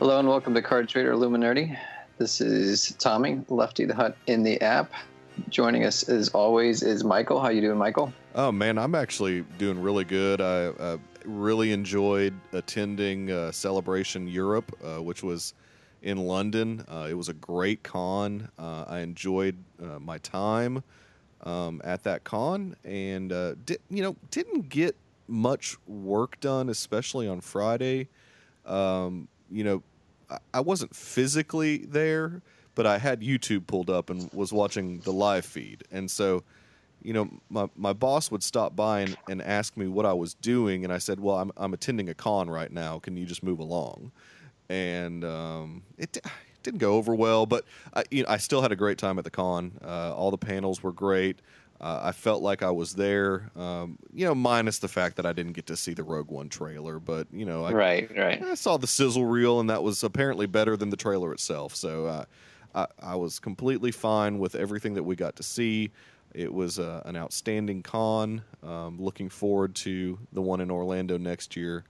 Hello and welcome to Card Trader Illuminati. This is Tommy, Lefty the Hutt in the app. Joining us as always is Michael. How you doing, Michael? Oh man, I'm actually doing really good. I really enjoyed attending Celebration Europe, which was in London. It was a great con. I enjoyed my time at that con, and didn't get much work done, especially on Friday. I wasn't physically there, but I had YouTube pulled up and was watching the live feed. And so, my boss would stop by and ask me what I was doing. And I said, well, I'm attending a con right now. Can you just move along? And it didn't go over well, but I still had a great time at the con. All the panels were great. I felt like I was there, minus the fact that I didn't get to see the Rogue One trailer. But, right. I saw the sizzle reel, and that was apparently better than the trailer itself. So I was completely fine with everything that we got to see. It was an outstanding con. Looking forward to the one in Orlando next year.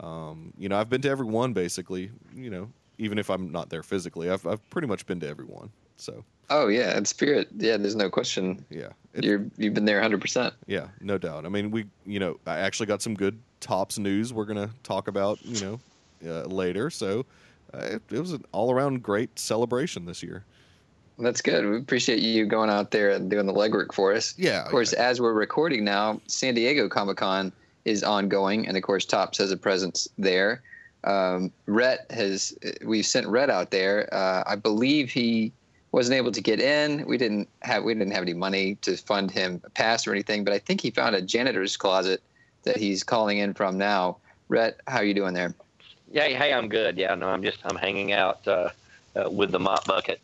I've been to every one, basically, even if I'm not there physically. I've pretty much been to every one, so... Oh, yeah, in spirit. Yeah, there's no question. Yeah. You've been there 100%. Yeah, no doubt. I mean, I actually got some good Topps news we're going to talk about, later. So it was an all-around great celebration this year. That's good. We appreciate you going out there and doing the legwork for us. Yeah. Of course, as we're recording now, San Diego Comic Con is ongoing, and, of course, Topps has a presence there. We've sent Rhett out there. I believe he... wasn't able to get in. We didn't have any money to fund him a pass or anything, but I think he found a janitor's closet that he's calling in from now. Rhett, how are you doing there? Yeah, hey, I'm good. Yeah, no, I'm hanging out with the mop bucket.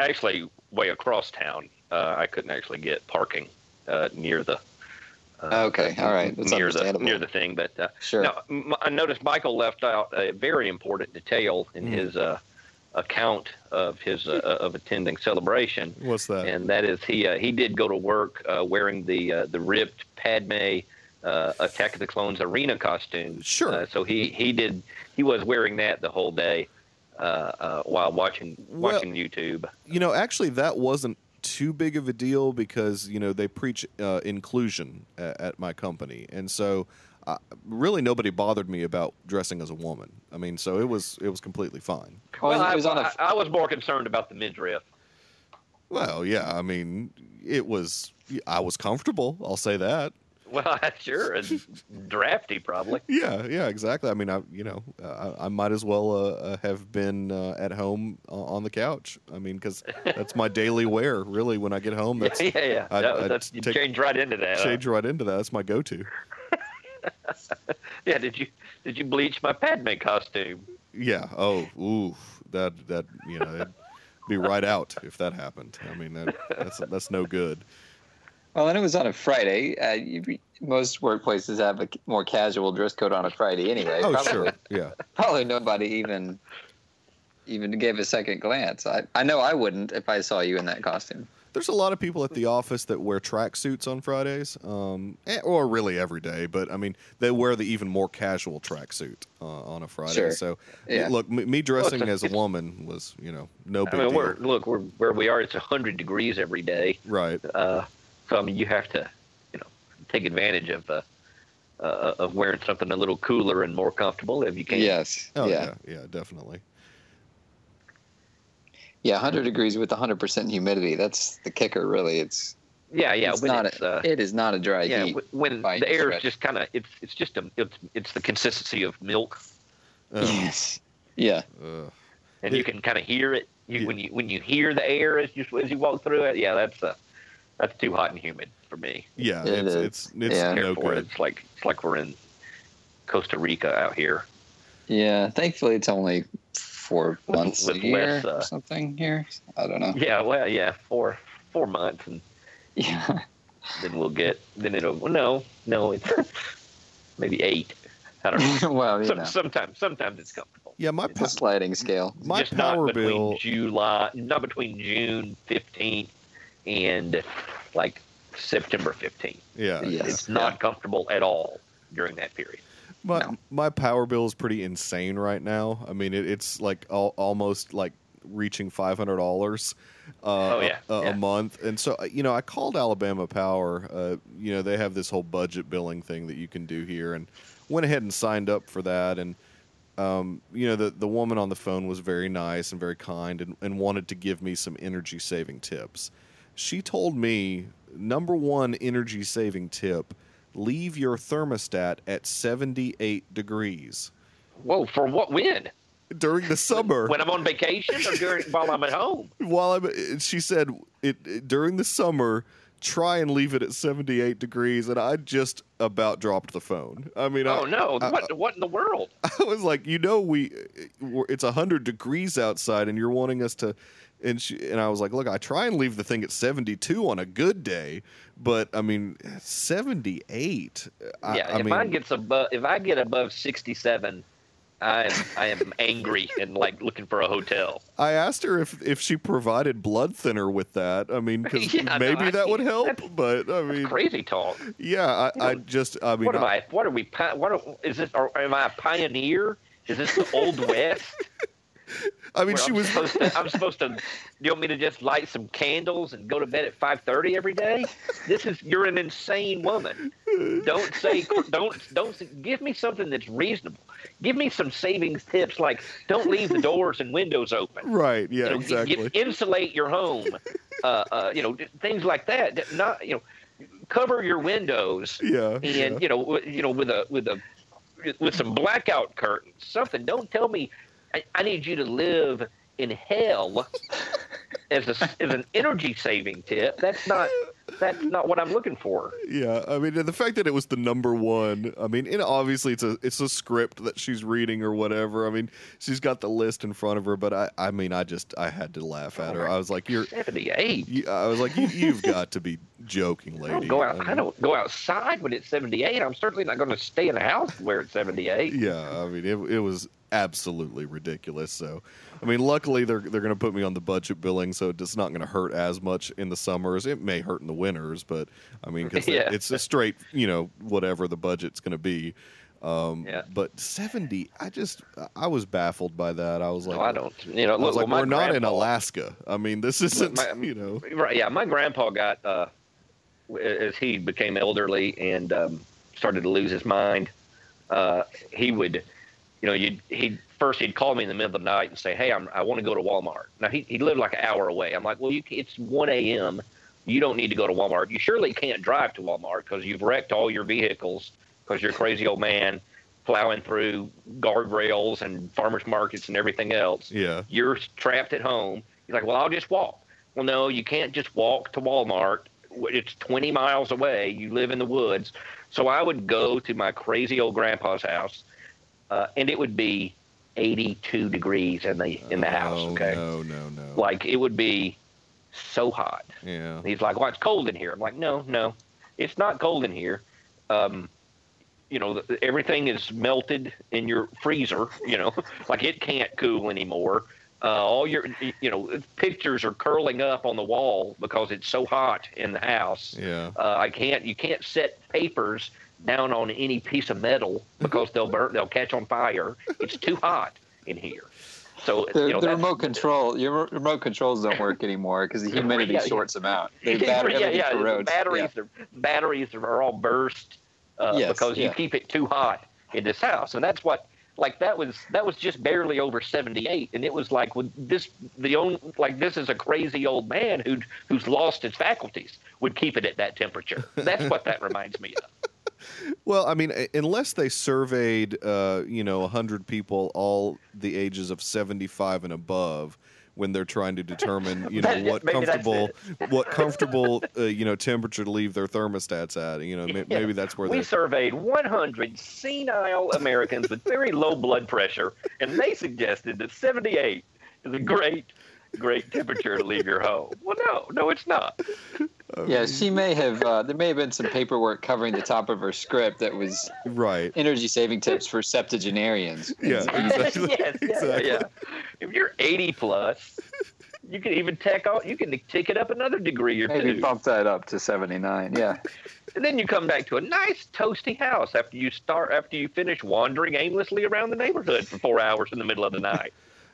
Actually, way across town. I couldn't actually get parking near the. Okay, all right. That's near the thing, but sure. Now, I noticed Michael left out a very important detail in his. Account of his of attending Celebration. What's that? And that is he did go to work wearing the ripped Padme Attack of the Clones arena costume. Sure. So he was wearing that the whole day while watching YouTube. Actually that wasn't too big of a deal because they preach inclusion at my company, and so. Really, nobody bothered me about dressing as a woman. I mean, so it was completely fine. Well, I was more concerned about the midriff. Well, yeah, I mean, I was comfortable. I'll say that. Well, sure, and drafty probably. Yeah, exactly. I mean, I might as well have been at home on the couch. I mean, because that's my daily wear, really. When I get home, that's yeah. Change right into that. Change right into that. That's my go-to. Yeah, did you bleach my Padme costume? Yeah. Oh, ooh, that it'd be right out if that happened. I mean, that's no good. Well, and it was on a Friday. Most workplaces have a more casual dress code on a Friday anyway. Oh, probably, sure. Yeah. Probably nobody even gave a second glance. I know I wouldn't if I saw you in that costume. There's a lot of people at the office that wear tracksuits on Fridays, or really every day. But I mean, they wear the even more casual tracksuit on a Friday. Sure. So, yeah. Look, me dressing as a woman was, no big deal. We're where we are. It's 100 degrees every day. Right. So I mean, you have to, take advantage of wearing something a little cooler and more comfortable if you can. Yes. Oh, yeah, definitely. Yeah, 100 degrees with 100% humidity. That's the kicker, really. It's it is not a dry heat. When the air is just kind of it's the consistency of milk. Yes. Yeah. And you can kind of hear it when you hear the air as you walk through it. Yeah, that's too hot and humid for me. Yeah, it's no good. It's like we're in Costa Rica out here. Yeah, thankfully it's only 4 months a year or something here. I don't know. Yeah, well, yeah, four months, and yeah, then we'll get. Then it'll no, it's maybe 8. I don't know. Well, sometimes it's comfortable. Yeah, it's a sliding scale. My just power not between bill, July, not between June 15th and like September 15th. Yeah, it's not comfortable at all during that period. My power bill is pretty insane right now. I mean, it's like almost like reaching $500 a month. And so, you know, I called Alabama Power. You know, they have this whole budget billing thing that you can do here, and went ahead and signed up for that. And, you know, the woman on the phone was very nice and very kind, and wanted to give me some energy saving tips. She told me, number one energy saving tip: leave your thermostat at 78 degrees. Whoa, for what, when? During the summer. When I'm on vacation, or while I'm at home? She said, during the summer, try and leave it at 78 degrees, and I just about dropped the phone. I mean, what in the world? I was like, you know, it's 100 degrees outside, and you're wanting us to... And I was like, look, I try and leave the thing at 72 on a good day, but I mean, 78. If I get above 67, I am angry and like looking for a hotel. I asked her if she provided blood thinner with that. I mean, because that would help. But I mean, crazy talk. Yeah, I mean, what am I? What are we? Am I a pioneer? Is this the Old West? I mean, I'm supposed to. You want me to just light some candles and go to bed at 5:30 every day? You're an insane woman. Don't give me something that's reasonable. Give me some savings tips, like don't leave the doors and windows open. Right. Yeah. Exactly. Insulate your home. You know, things like that. Not, you know, cover your windows. Yeah. And with some blackout curtains, something. Don't tell me. I need you to live in hell as an energy saving tip. That's not what I'm looking for. Yeah, I mean, the fact that it was the number one. I mean, and obviously it's a script that she's reading or whatever. I mean, she's got the list in front of her. But I had to laugh at her. I was like, "You're 78." I was like, "You've got to be joking, lady." I don't go outside when it's 78. I'm certainly not going to stay in a house where it's 78. Yeah, I mean, it was absolutely ridiculous. So, I mean, luckily they're going to put me on the budget billing, so it's not going to hurt as much in the summers. It may hurt in the winters, but I mean, because it's a straight, you know, whatever the budget's going to be. But 70, I was baffled by that. I was like, no, I don't, you know, look, we're not in Alaska. I mean, this isn't, you know, right. Yeah. My grandpa got, as he became elderly and, started to lose his mind, he would, you know, he'd call me in the middle of the night and say, "Hey, I want to go to Walmart." Now he lived like an hour away. I'm like, "Well, it's 1 a.m. You don't need to go to Walmart. You surely can't drive to Walmart because you've wrecked all your vehicles because you're a crazy old man plowing through guardrails and farmers markets and everything else. Yeah, you're trapped at home." He's like, "Well, I'll just walk." Well, no, you can't just walk to Walmart. It's 20 miles away. You live in the woods. So I would go to my crazy old grandpa's house. And it would be 82 degrees in the house. Okay, no. Like it would be so hot. Yeah. And he's like, "Well, it's cold in here." I'm like, "No, it's not cold in here. You know, everything is melted in your freezer. You know, like it can't cool anymore. All your, you know, pictures are curling up on the wall because it's so hot in the house. Yeah. You can't set papers down on any piece of metal because they'll catch on fire. It's too hot in here." So your remote controls don't work anymore because the humidity shorts them out. Batteries are all burst because you keep it too hot in this house. And that's what, like, that was just barely over 78, and it was like, would this is a crazy old man who's lost his faculties would keep it at that temperature. That's what that reminds me of. Well, I mean, unless they surveyed, 100 people all the ages of 75 and above when they're trying to determine, you know, what comfortable temperature to leave their thermostats at. You know, maybe that's where we surveyed 100 senile Americans with very low blood pressure, and they suggested that 78 is a great temperature to leave your home. Well, no, it's not. Yeah, she may have. There may have been some paperwork covering the top of her script that was right. Energy saving tips for septuagenarians. Yeah, exactly. If you're 80 plus, You can even take it up another degree or two. Maybe bump that up to 79. Yeah. And then you come back to a nice toasty house after you finish wandering aimlessly around the neighborhood for 4 hours in the middle of the night.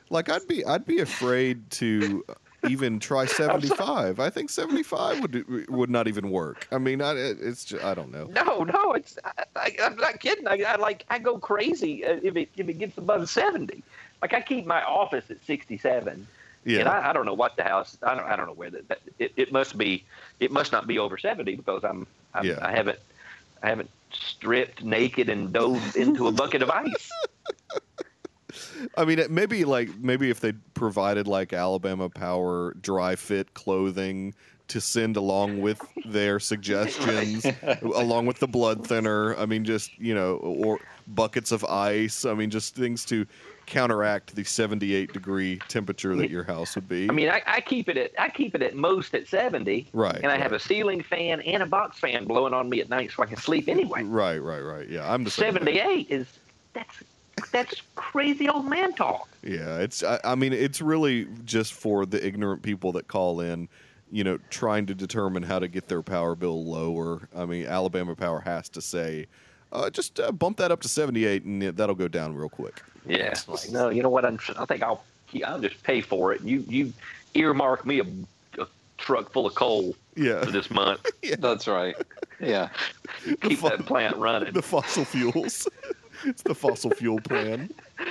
Like I'd be afraid to even try 75. I think 75 would not even work. I mean, it's just, I don't know. No, I'm not kidding. I go crazy if it gets above 70. Like I keep my office at 67. Yeah. And I don't know what the house. I don't know where that. It must be. It must not be over 70 because I haven't stripped naked and dove into a bucket of ice. I mean, maybe if they provided like Alabama Power dry fit clothing to send along with their suggestions, along with the blood thinner. I mean, just, you know, or buckets of ice. I mean, just things to counteract the 78-degree temperature that your house would be. I mean, I keep it at most at 70. Right. And I have a ceiling fan and a box fan blowing on me at night so I can sleep anyway. Right. Yeah, I'm the same. 78 is that's crazy old man talk. Yeah, it's. I mean, it's really just for the ignorant people that call in, you know, trying to determine how to get their power bill lower. I mean, Alabama Power has to say, just bump that up to 78, and that'll go down real quick. Yeah, like, no, you know what? I think I'll just pay for it. You earmark me a truck full of coal. Yeah. For this month. Yeah. That's right. Yeah, keep that plant running. The fossil fuels. It's the fossil fuel plan.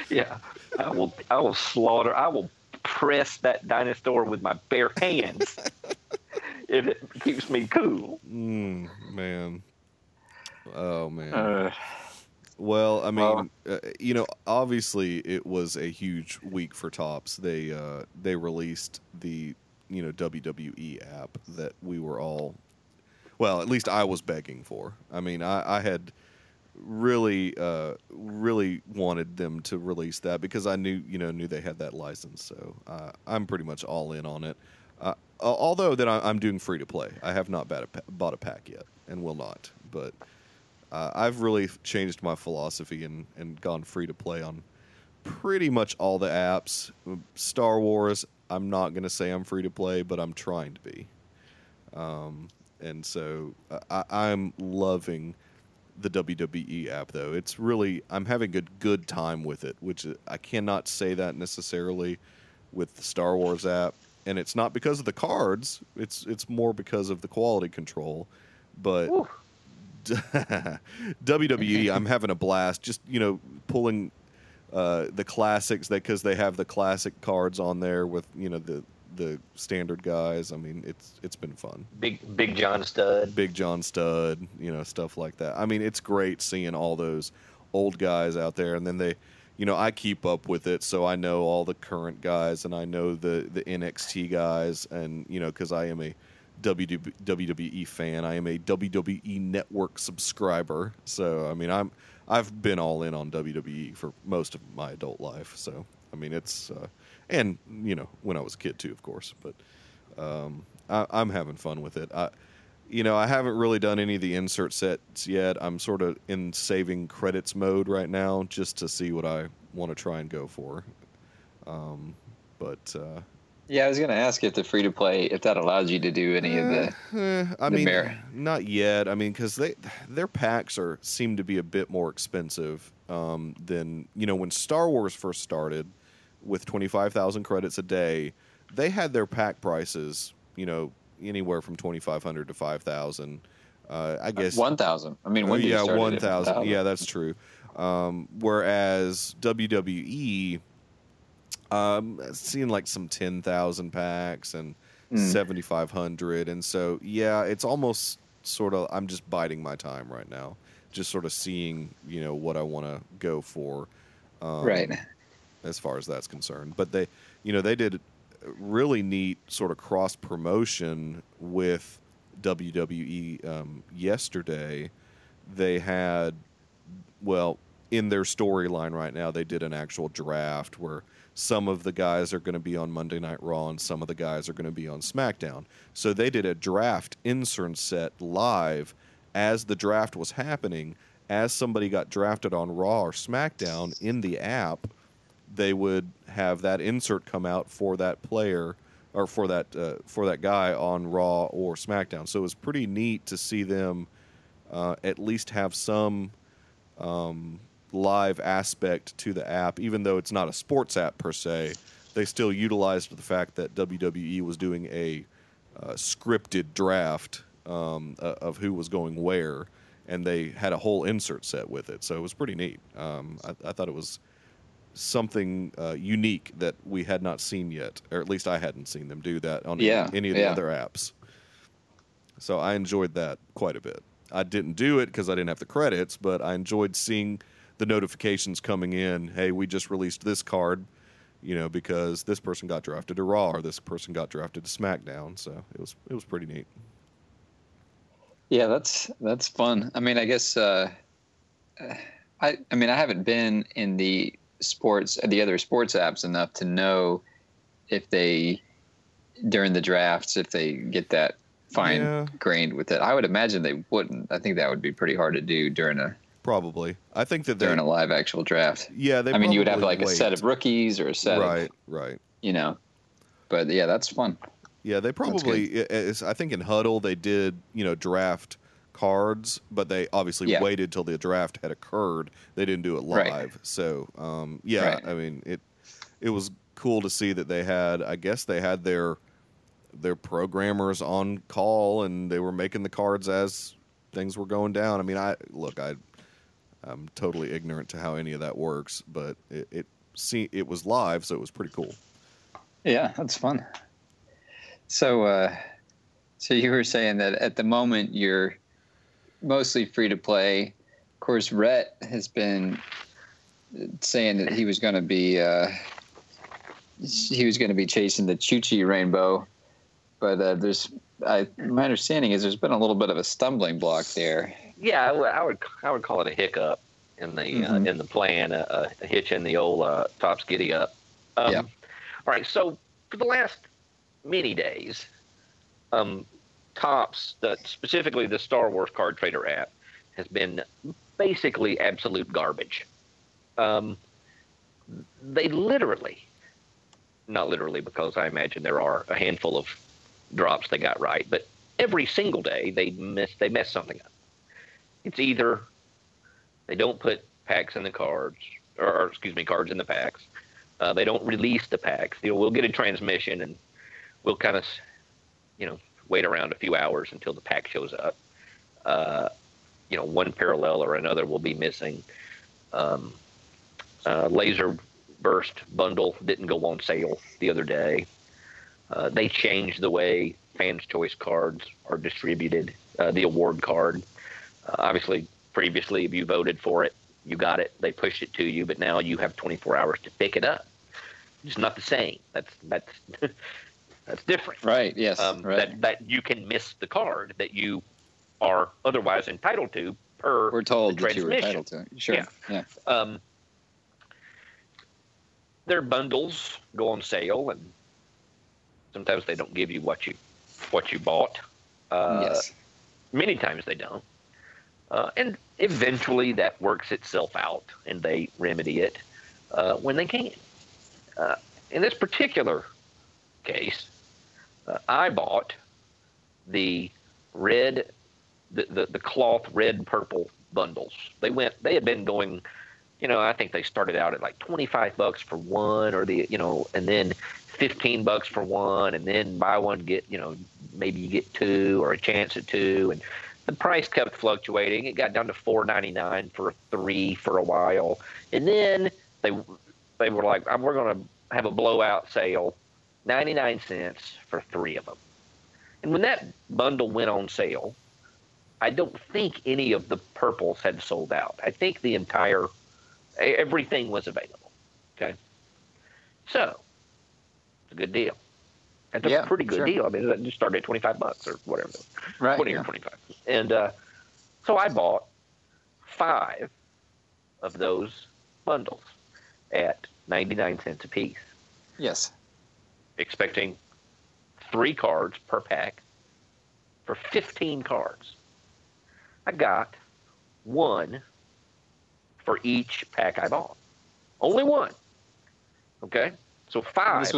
Yeah, I will slaughter. I will press that dinosaur with my bare hands if it keeps me cool. Man. Oh, man. Well, I mean, you know, obviously it was a huge week for Topps. They released the, you know, WWE app that we were all, well, at least I was begging for. I mean, I had really wanted them to release that because I knew they had that license. So I'm pretty much all in on it. Although that I'm doing free to play. I have not bought a pack yet and will not. But I've really changed my philosophy and gone free to play on pretty much all the apps. Star Wars, I'm not going to say I'm free to play, but I'm trying to be. And so I'm loving the WWE app, though. It's really, I'm having a good time with it, which I cannot say that necessarily with the Star Wars app. And it's not because of the cards. It's more because of the quality control. But WWE, I'm having a blast. Just, you know, pulling the classics, because they have the classic cards on there with, you know, the standard guys. I mean, it's been fun. Big John Studd, you know, stuff like that. I mean, it's great seeing all those old guys out there, and then they, you know, I keep up with it, so I know all the current guys, and I know the NXT guys, and, you know, because I am a WWE fan, I am a WWE Network subscriber, so I mean, I've been all in on WWE for most of my adult life, so I mean, it's. And, you know, when I was a kid, too, of course. But I'm having fun with it. I haven't really done any of the insert sets yet. I'm sort of in saving credits mode right now just to see what I want to try and go for. Yeah, I was going to ask if the free-to-play, if that allows you to do any of the... not yet. I mean, because their packs seem to be a bit more expensive than... You know, when Star Wars first started... with 25,000 credits a day, they had their pack prices, you know, anywhere from 2,500 to 5,000. I guess 1,000. I mean, when did you start 1,000. Yeah, that's true. Whereas WWE, seen like some 10,000 packs and 7,500, and so yeah, it's almost sort of. I'm just biding my time right now, just sort of seeing, you know, what I want to go for. Right. As far as that's concerned. But they, you know, they did really neat sort of cross promotion with WWE yesterday. They had, well, in their storyline right now, they did an actual draft where some of the guys are going to be on Monday Night Raw and some of the guys are going to be on SmackDown. So they did a draft insert set live as the draft was happening. As somebody got drafted on Raw or SmackDown in the app, they would have that insert come out for that player or for that guy on Raw or SmackDown. So it was pretty neat to see them at least have some live aspect to the app, even though it's not a sports app per se. They still utilized the fact that WWE was doing a scripted draft of who was going where, and they had a whole insert set with it. So it was pretty neat. I thought it was something unique that we had not seen yet, or at least I hadn't seen them do that on any of the other apps. So I enjoyed that quite a bit. I didn't do it because I didn't have the credits, but I enjoyed seeing the notifications coming in. Hey, we just released this card, you know, because this person got drafted to Raw or this person got drafted to SmackDown. So it was pretty neat. Yeah, that's fun. I mean, I guess I mean, I haven't been in the other sports apps enough to know if they, during the drafts, if they get that fine grained with it. I would imagine they wouldn't. I think that would be pretty hard to do during a. Probably. I think that they're in a live actual draft. Yeah, they. I mean, you would have like a set of rookies or a set of. Right. You know, but yeah, that's fun. Yeah, they probably. I think in Huddle they did, you know, draft cards, but they obviously waited till the draft had occurred. They didn't do it live. Right. So I mean, it was cool to see that they had. I guess they had their programmers on call, and they were making the cards as things were going down. I mean, I'm totally ignorant to how any of that works, but it was live, so it was pretty cool. Yeah, that's fun. So, so you were saying that at the moment you're mostly free to play. Of course, Rhett has been saying that he was going to be chasing the Chuchi rainbow, but my understanding is there's been a little bit of a stumbling block there. Yeah, I would call it a hiccup in the in the plan, a hitch in the old Topps giddy up. All right, so for the last many days, Topps, specifically the Star Wars Card Trader app, has been basically absolute garbage. They literally, not literally because I imagine there are a handful of drops they got right, but every single day they mess something up. It's either they don't put packs in the cards, or excuse me, cards in the packs. They don't release the packs. You know, we'll get a transmission and we'll kind of, you know, wait around a few hours until the pack shows up. You know, one parallel or another will be missing. Laser burst bundle didn't go on sale the other day. They changed the way fans' choice cards are distributed. The award card. Obviously, previously, if you voted for it, you got it. They pushed it to you, but now you have 24 hours to pick it up. It's not the same. That's different. Right, yes. Right. That you can miss the card that you are otherwise entitled to per We're told that you were entitled to. Sure. Yeah. Their bundles go on sale, and sometimes they don't give you what you bought. Yes. Many times they don't. And eventually that works itself out, and they remedy it when they can. In this particular case, I bought the cloth red-purple bundles. They had been going, you know, I think they started out at like $25 for one, or and then $15 for one, and then buy one get, you know, maybe you get two or a chance at two, and the price kept fluctuating. It got down to $4.99 for three for a while, and then they were like, "We're going to have a blowout sale, 99 cents for three of them." And when that bundle went on sale, I don't think any of the purples had sold out. I think the entire everything was available. Okay, so it's a good deal. That's a pretty good deal. I mean, it just started at $25 or whatever. Right. 20 or 25. And so I bought 5 of those bundles at 99 cents a piece. Yes. Expecting 3 cards per pack for 15 cards. I got 1 for each pack I bought. Only 1. Okay? So five.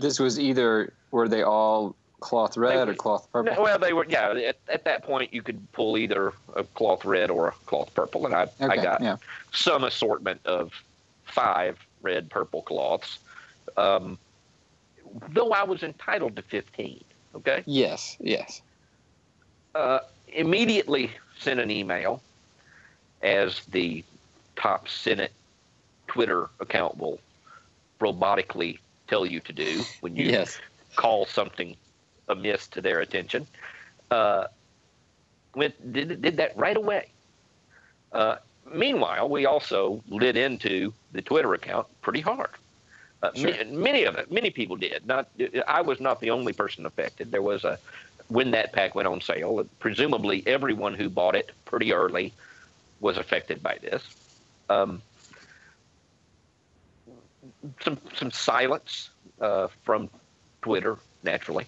This was either were they all cloth red or cloth purple? Well, they were. Yeah, at that point you could pull either a cloth red or a cloth purple, and I got some assortment of five red purple cloths, though I was entitled to 15. Okay. Yes. Immediately sent an email, as the Topps Senate Twitter account will robotically tell you to do when you call something amiss to their attention. Did that right away. Meanwhile, we also lit into the Twitter account pretty hard. Many people did. I was not the only person affected. There was when that pack went on sale, presumably everyone who bought it pretty early was affected by this. Some silence from Twitter, naturally,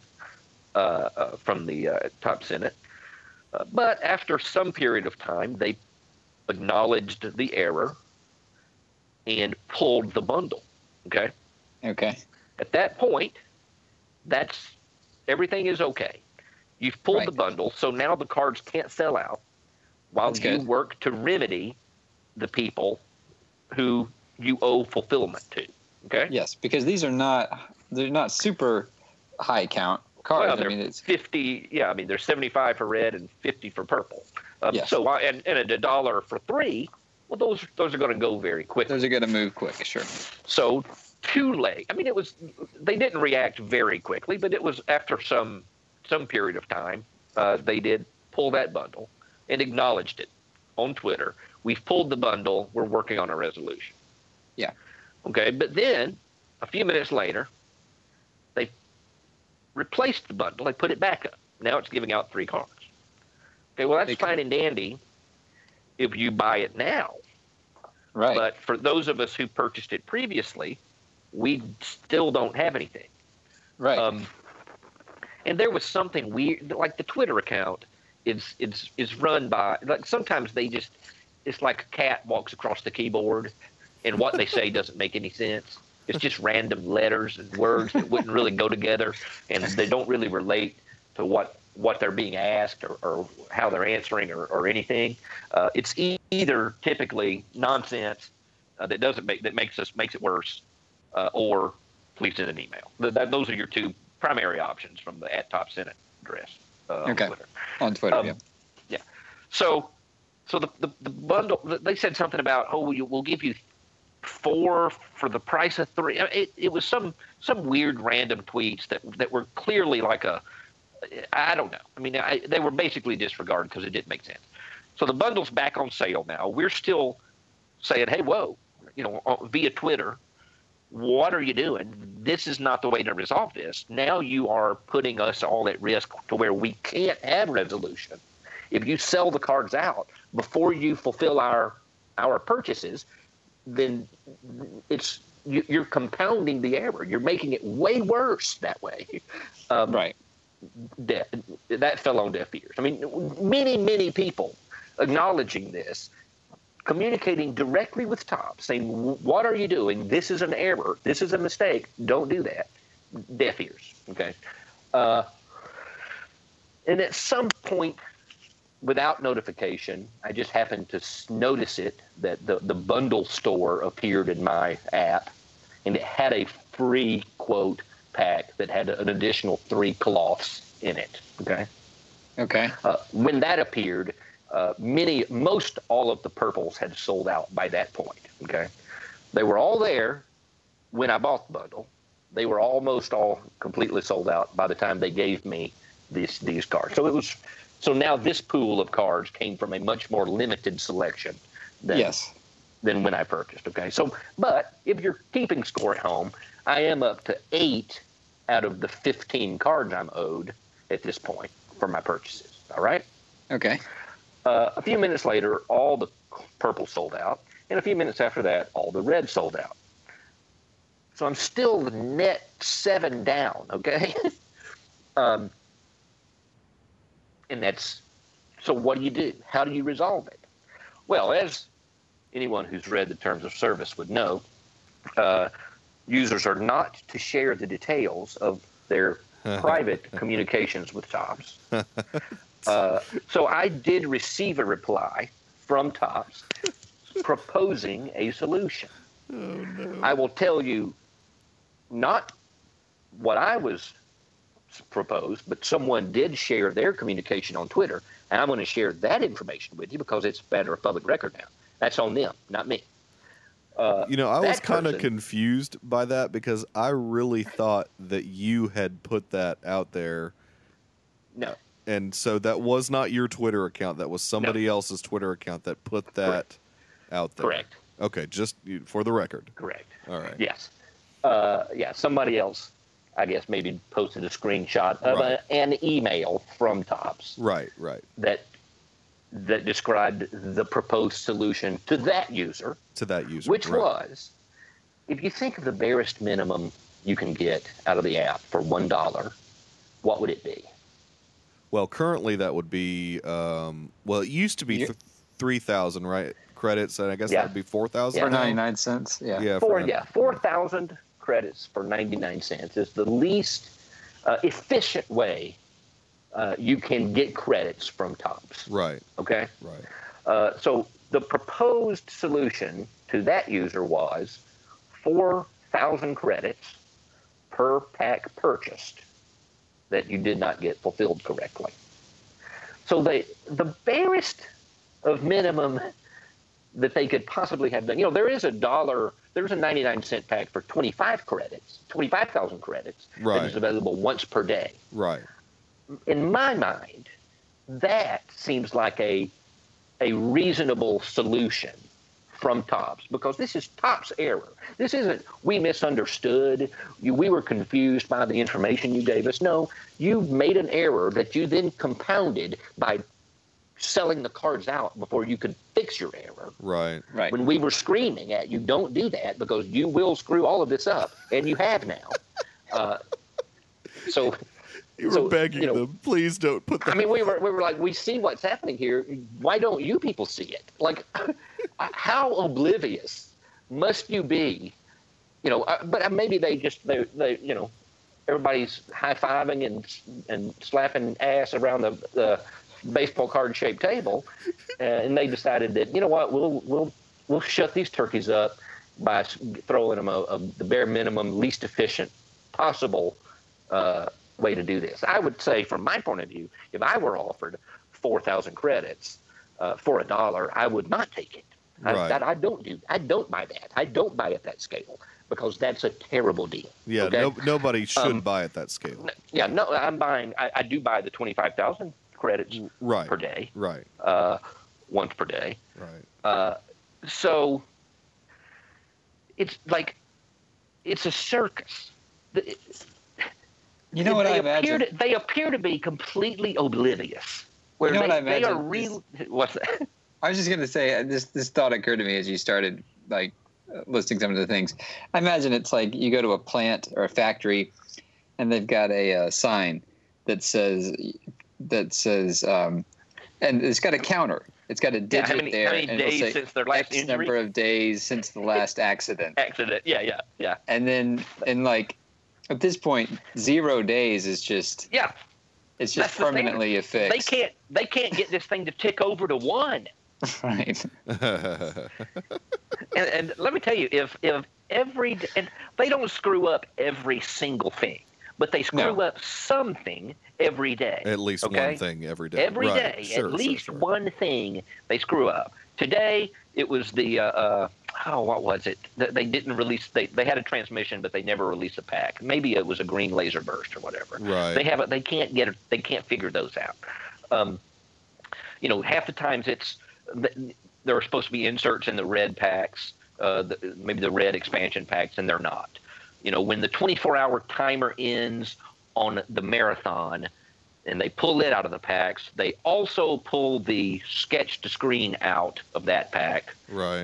from the Topps Senate. But after some period of time, they acknowledged the error and pulled the bundle. Okay. At that point, everything is okay. You've pulled the bundle, so now the cards can't sell out while you work to remedy the people who you owe fulfillment to. Okay? Yes, because these are they're not super high count cards. Well, they're 50. Yeah, they're 75 for red and 50 for purple. So and $1 for three. Well, those are going to go very quick. Those are going to move quick, sure. So too late. They didn't react very quickly, but it was after some period of time they did pull that bundle and acknowledged it on Twitter. We've pulled the bundle. We're working on a resolution. Yeah. Okay, but then a few minutes later, they replaced the bundle. They put it back up. Now it's giving out three cards. Okay, well, that's fine and dandy if you buy it now. Right. But for those of us who purchased it previously, we still don't have anything. Right. And there was something weird, like the Twitter account is run by, like sometimes it's like a cat walks across the keyboard and what they say doesn't make any sense. It's just random letters and words that wouldn't really go together, and they don't really relate to what they're being asked or how they're answering or anything. It's either typically nonsense that makes it worse, or please send an email. Those are your two primary options from the @Topps Senate address on Twitter. So the bundle, they said something about, we'll give you four for the price of three. It was some weird random tweets that were clearly like a, I don't know. They were basically disregarded because it didn't make sense. So the bundle's back on sale now. We're still saying, hey, whoa, via Twitter, what are you doing? This is not the way to resolve this. Now you are putting us all at risk to where we can't have resolution. If you sell the cards out before you fulfill our purchases, then you're compounding the error. You're making it way worse that way. Right. That fell on deaf ears. Many people acknowledging this, communicating directly with Topps, saying, what are you doing? This is an error. This is a mistake. Don't do that. Deaf ears. Okay. And at some point, without notification, I just happened to notice it that the bundle store appeared in my app, and it had a free quote pack that had an additional three cloths in it. Okay. When that appeared, most all of the purples had sold out by that point. Okay. They were all there when I bought the bundle. They were almost all completely sold out by the time they gave me these cards. So now this pool of cards came from a much more limited selection than when I purchased. Okay. So, but if you're keeping score at home, I am up to 8 out of the 15 cards I'm owed at this point for my purchases. All right? Okay. A few minutes later, all the purple sold out. And a few minutes after that, all the red sold out. So I'm still the net 7 down, okay? And that's – so what do you do? How do you resolve it? Well, as anyone who's read the terms of service would know, users are not to share the details of their private communications with Topps. So I did receive a reply from Topps proposing a solution. Oh, no. I will tell you not what I was proposed, but someone did share their communication on Twitter, and I'm going to share that information with you because it's a matter of public record now. That's on them, not me. You know, I was kind of confused by that because I really thought that you had put that out there. No. And so that was not your Twitter account. That was somebody else's Twitter account that put that out there. Correct. Okay, just for the record. Correct. All right. Yes. Yeah, somebody else, I guess, maybe posted a screenshot of an email from Topps. Right, right. That described the proposed solution to that user. To that user, which was, if you think of the barest minimum you can get out of the app for $1, what would it be? Well, currently that would be, well, it used to be 3,000, right? Credits, and I guess that would be 4,000 for 99 cents. Yeah, 4,000 credits for 99 cents is the least efficient way you can get credits from Topps. Right. Okay. Right. So the proposed solution to that user was 4,000 credits per pack purchased that you did not get fulfilled correctly. So the barest of minimum that they could possibly have done. You know, there is there's a 99-cent pack for 25,000 credits that is available once per day. Right. In my mind, that seems like a reasonable solution from Topps, because this is Topps' error. This isn't, we misunderstood, we were confused by the information you gave us. No, you made an error that you then compounded by selling the cards out before you could fix your error. Right. Right. When we were screaming at you, don't do that because you will screw all of this up, and you have now. So you were begging them, please don't put that. I mean, we were like, we see what's happening here. Why don't you people see it? Like, how oblivious must you be? You know, but maybe they you know, everybody's high fiving and slapping ass around the baseball card shaped table, and they decided that, you know what, we'll shut these turkeys up by throwing them the bare minimum, least efficient possible way to do this. I would say, from my point of view, if I were offered 4,000 credits for $1, I would not take it. I don't buy that. I don't buy at that scale, because that's a terrible deal. Yeah, okay? Nobody should buy at that scale. Yeah, no, I do buy the 25,000 credits per day, once per day. Right. So it's like, it's a circus. You know what I imagine? They appear to be completely oblivious. You know what I imagine? They are real. What's that? I was just going to say, this thought occurred to me as you started like listing some of the things. I imagine it's like you go to a plant or a factory, and they've got a sign that says. And it's got a counter. It's got a digit there. How many days say, since their last injury? Number of days since the last accident. Yeah. And then, at this point, 0 days is just it's just permanently affixed. They can't get this thing to tick over to 1. Right. and let me tell you, if they don't screw up every single thing, but they screw up something every day. At least one thing every day. Every day, sure, at least one thing they screw up. Today it was the what was it? They didn't release. They had a transmission, but they never released a pack. Maybe it was a green laser burst or whatever. Right. They can't figure those out. Half the times there are supposed to be inserts in the red packs, maybe the red expansion packs, and they're not. You know, when the 24-hour timer ends on the marathon and they pull it out of the packs, they also pull the sketch to screen out of that pack,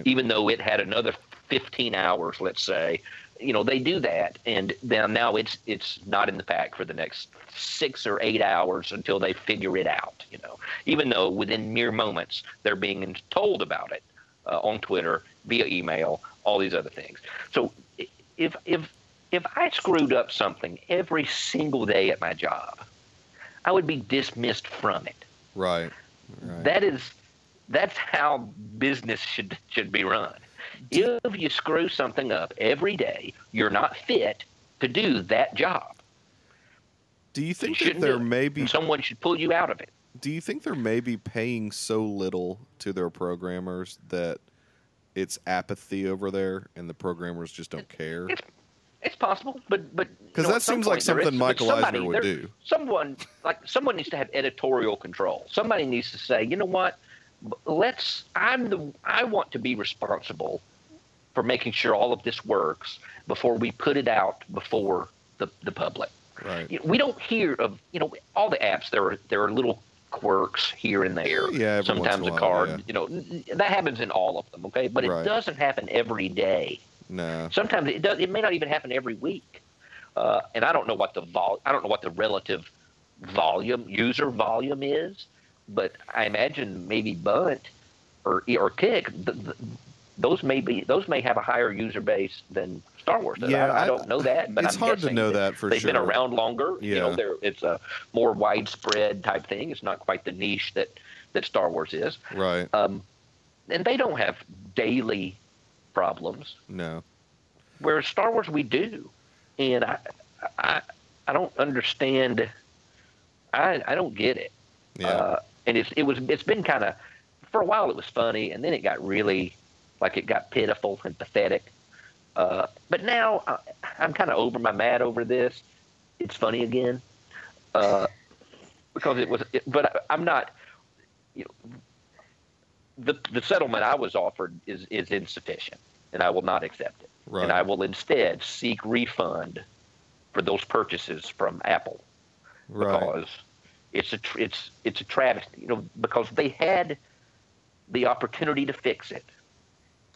even though it had another 15 hours, let's say. You know, they do that, and then now it's not in the pack for the next 6 or 8 hours until they figure it out, you know, even though within mere moments they're being told about it on Twitter, via email, all these other things. So if I screwed up something every single day at my job, I would be dismissed from it. Right. Right. That's how business should be run. If you screw something up every day, you're not fit to do that job. Do you think that there may be someone should pull you out of it? Do you think there may be paying so little to their programmers that it's apathy over there, and the programmers just don't care? It's possible, but because that seems like something Michael Eisner would do. Someone needs to have editorial control. Somebody needs to say, you know what? I want to be responsible for making sure all of this works before we put it out before the public. Right. We don't hear of all the apps. There are little quirks here and there. Yeah, sometimes a card. Yeah. That happens in all of them. Okay, but it doesn't happen every day. No. Sometimes it does. It may not even happen every week. And I don't know what the relative user volume is. But I imagine maybe Bunt or Kick, those may have a higher user base than Star Wars. Yeah, I don't know that, but it's hard to know that for sure. They've been around longer. Yeah. It's a more widespread type thing. It's not quite the niche that Star Wars is. Right. And they don't have daily problems. No. Whereas Star Wars, we do, and I don't understand. I don't get it. Yeah. And it's been kind of, for a while it was funny, and then it got really, it got pitiful and pathetic. But now I'm kind of over my mad over this. It's funny again, because it was. But I'm not. The settlement I was offered is insufficient, and I will not accept it. Right. And I will instead seek refund for those purchases from Apple, because. It's a travesty, because they had the opportunity to fix it,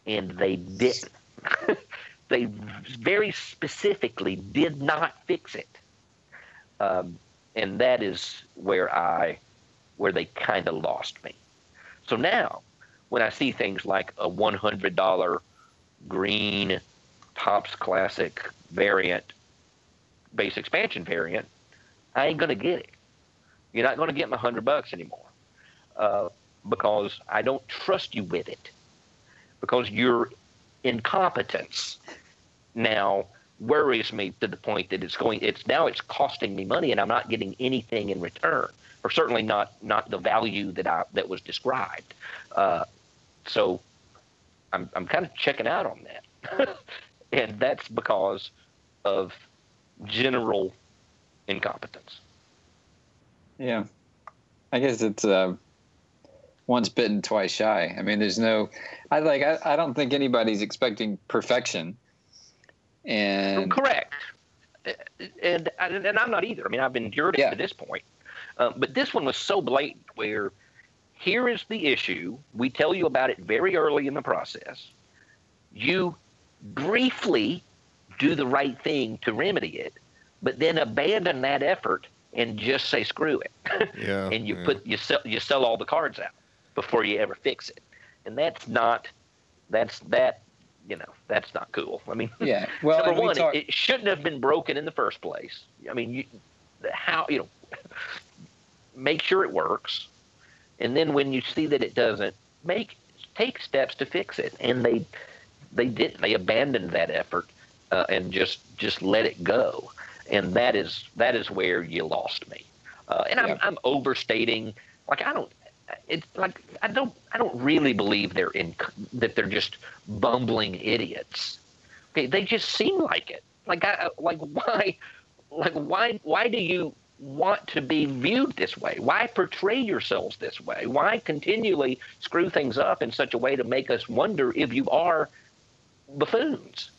and they didn't. They very specifically did not fix it, and that is where they kind of lost me. So now, when I see things like a $100 green Topps Classic variant, base expansion variant, I ain't gonna get it. You're not going to get my $100 anymore, because I don't trust you with it, because your incompetence now worries me to the point that it's costing me money, and I'm not getting anything in return, or certainly not the value that was described. So I'm kind of checking out on that, and that's because of general incompetence. Yeah, I guess it's once bitten, twice shy. I mean, there's no – I don't think anybody's expecting perfection. And correct. And I'm not either. I mean, I've endured it to this point. But this one was so blatant, where here is the issue. We tell you about it very early in the process. You briefly do the right thing to remedy it, but then abandon that effort and just say screw it. Yeah, and you sell all the cards out before you ever fix it, and that's not cool. I mean, yeah. Well, number one, it shouldn't have been broken in the first place. I mean, make sure it works, and then when you see that it doesn't, take steps to fix it. And they didn't. They abandoned that effort and just let it go. And that is where you lost me, and I'm overstating. I don't really believe that they're just bumbling idiots. Okay, they just seem like it. Why do you want to be viewed this way? Why portray yourselves this way? Why continually screw things up in such a way to make us wonder if you are buffoons?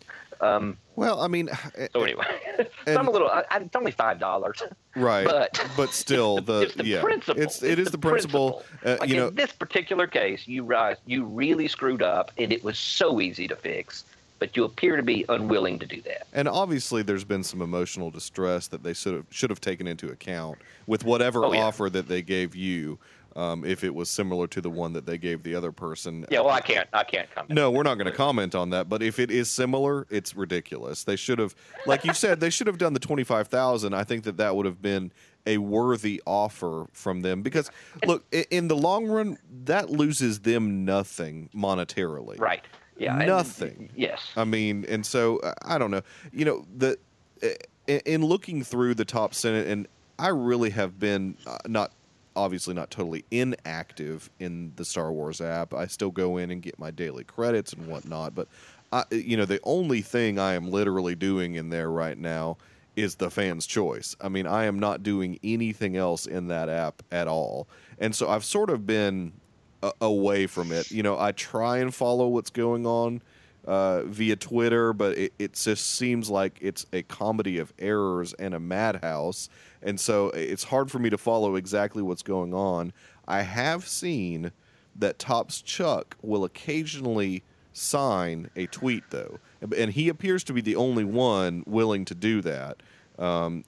So anyway, it's only $5, right? But still, it's the principle. It is the principle. In this particular case, you really screwed up, and it was so easy to fix, but you appear to be unwilling to do that. And obviously, there's been some emotional distress that they should have taken into account with whatever offer that they gave you. if it was similar to the one that they gave the other person. Yeah, well, I can't comment. No, we're not going to comment on that. But if it is similar, it's ridiculous. They should have, like you said, they should have done the $25,000. I think that would have been a worthy offer from them because, look, in the long run, that loses them nothing monetarily. Right. Yeah. Nothing. And, yes. I mean, and so I don't know. You know, in looking through the Top Senate, and I really have been not. Obviously not totally inactive in the Star Wars app. I still go in and get my daily credits and whatnot, but the only thing I am literally doing in there right now is the fan's choice. I mean, I am not doing anything else in that app at all. And so I've sort of been away from it. You know, I try and follow what's going on via Twitter, but it just seems like it's a comedy of errors and a madhouse. And so it's hard for me to follow exactly what's going on. I have seen that Topps Chuck will occasionally sign a tweet, though. And he appears to be the only one willing to do that. I've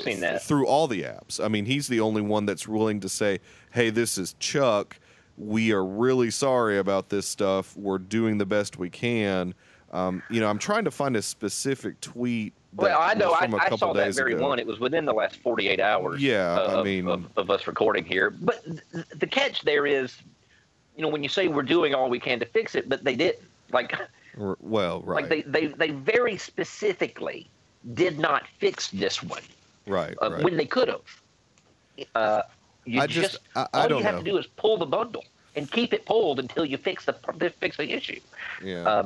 seen that. Through all the apps. I mean, he's the only one that's willing to say, hey, this is Chuck. We are really sorry about this stuff. We're doing the best we can. I'm trying to find a specific tweet. Well, I know I saw that very ago. One. It was within the last 48 hours. Yeah, of us recording here. But the catch there is, you know, when you say we're doing all we can to fix it, but they didn't. Like, well, right. Like they very specifically did not fix this one. Right. When they could have. All you have to do is pull the bundle and keep it pulled until you fix the issue. Yeah.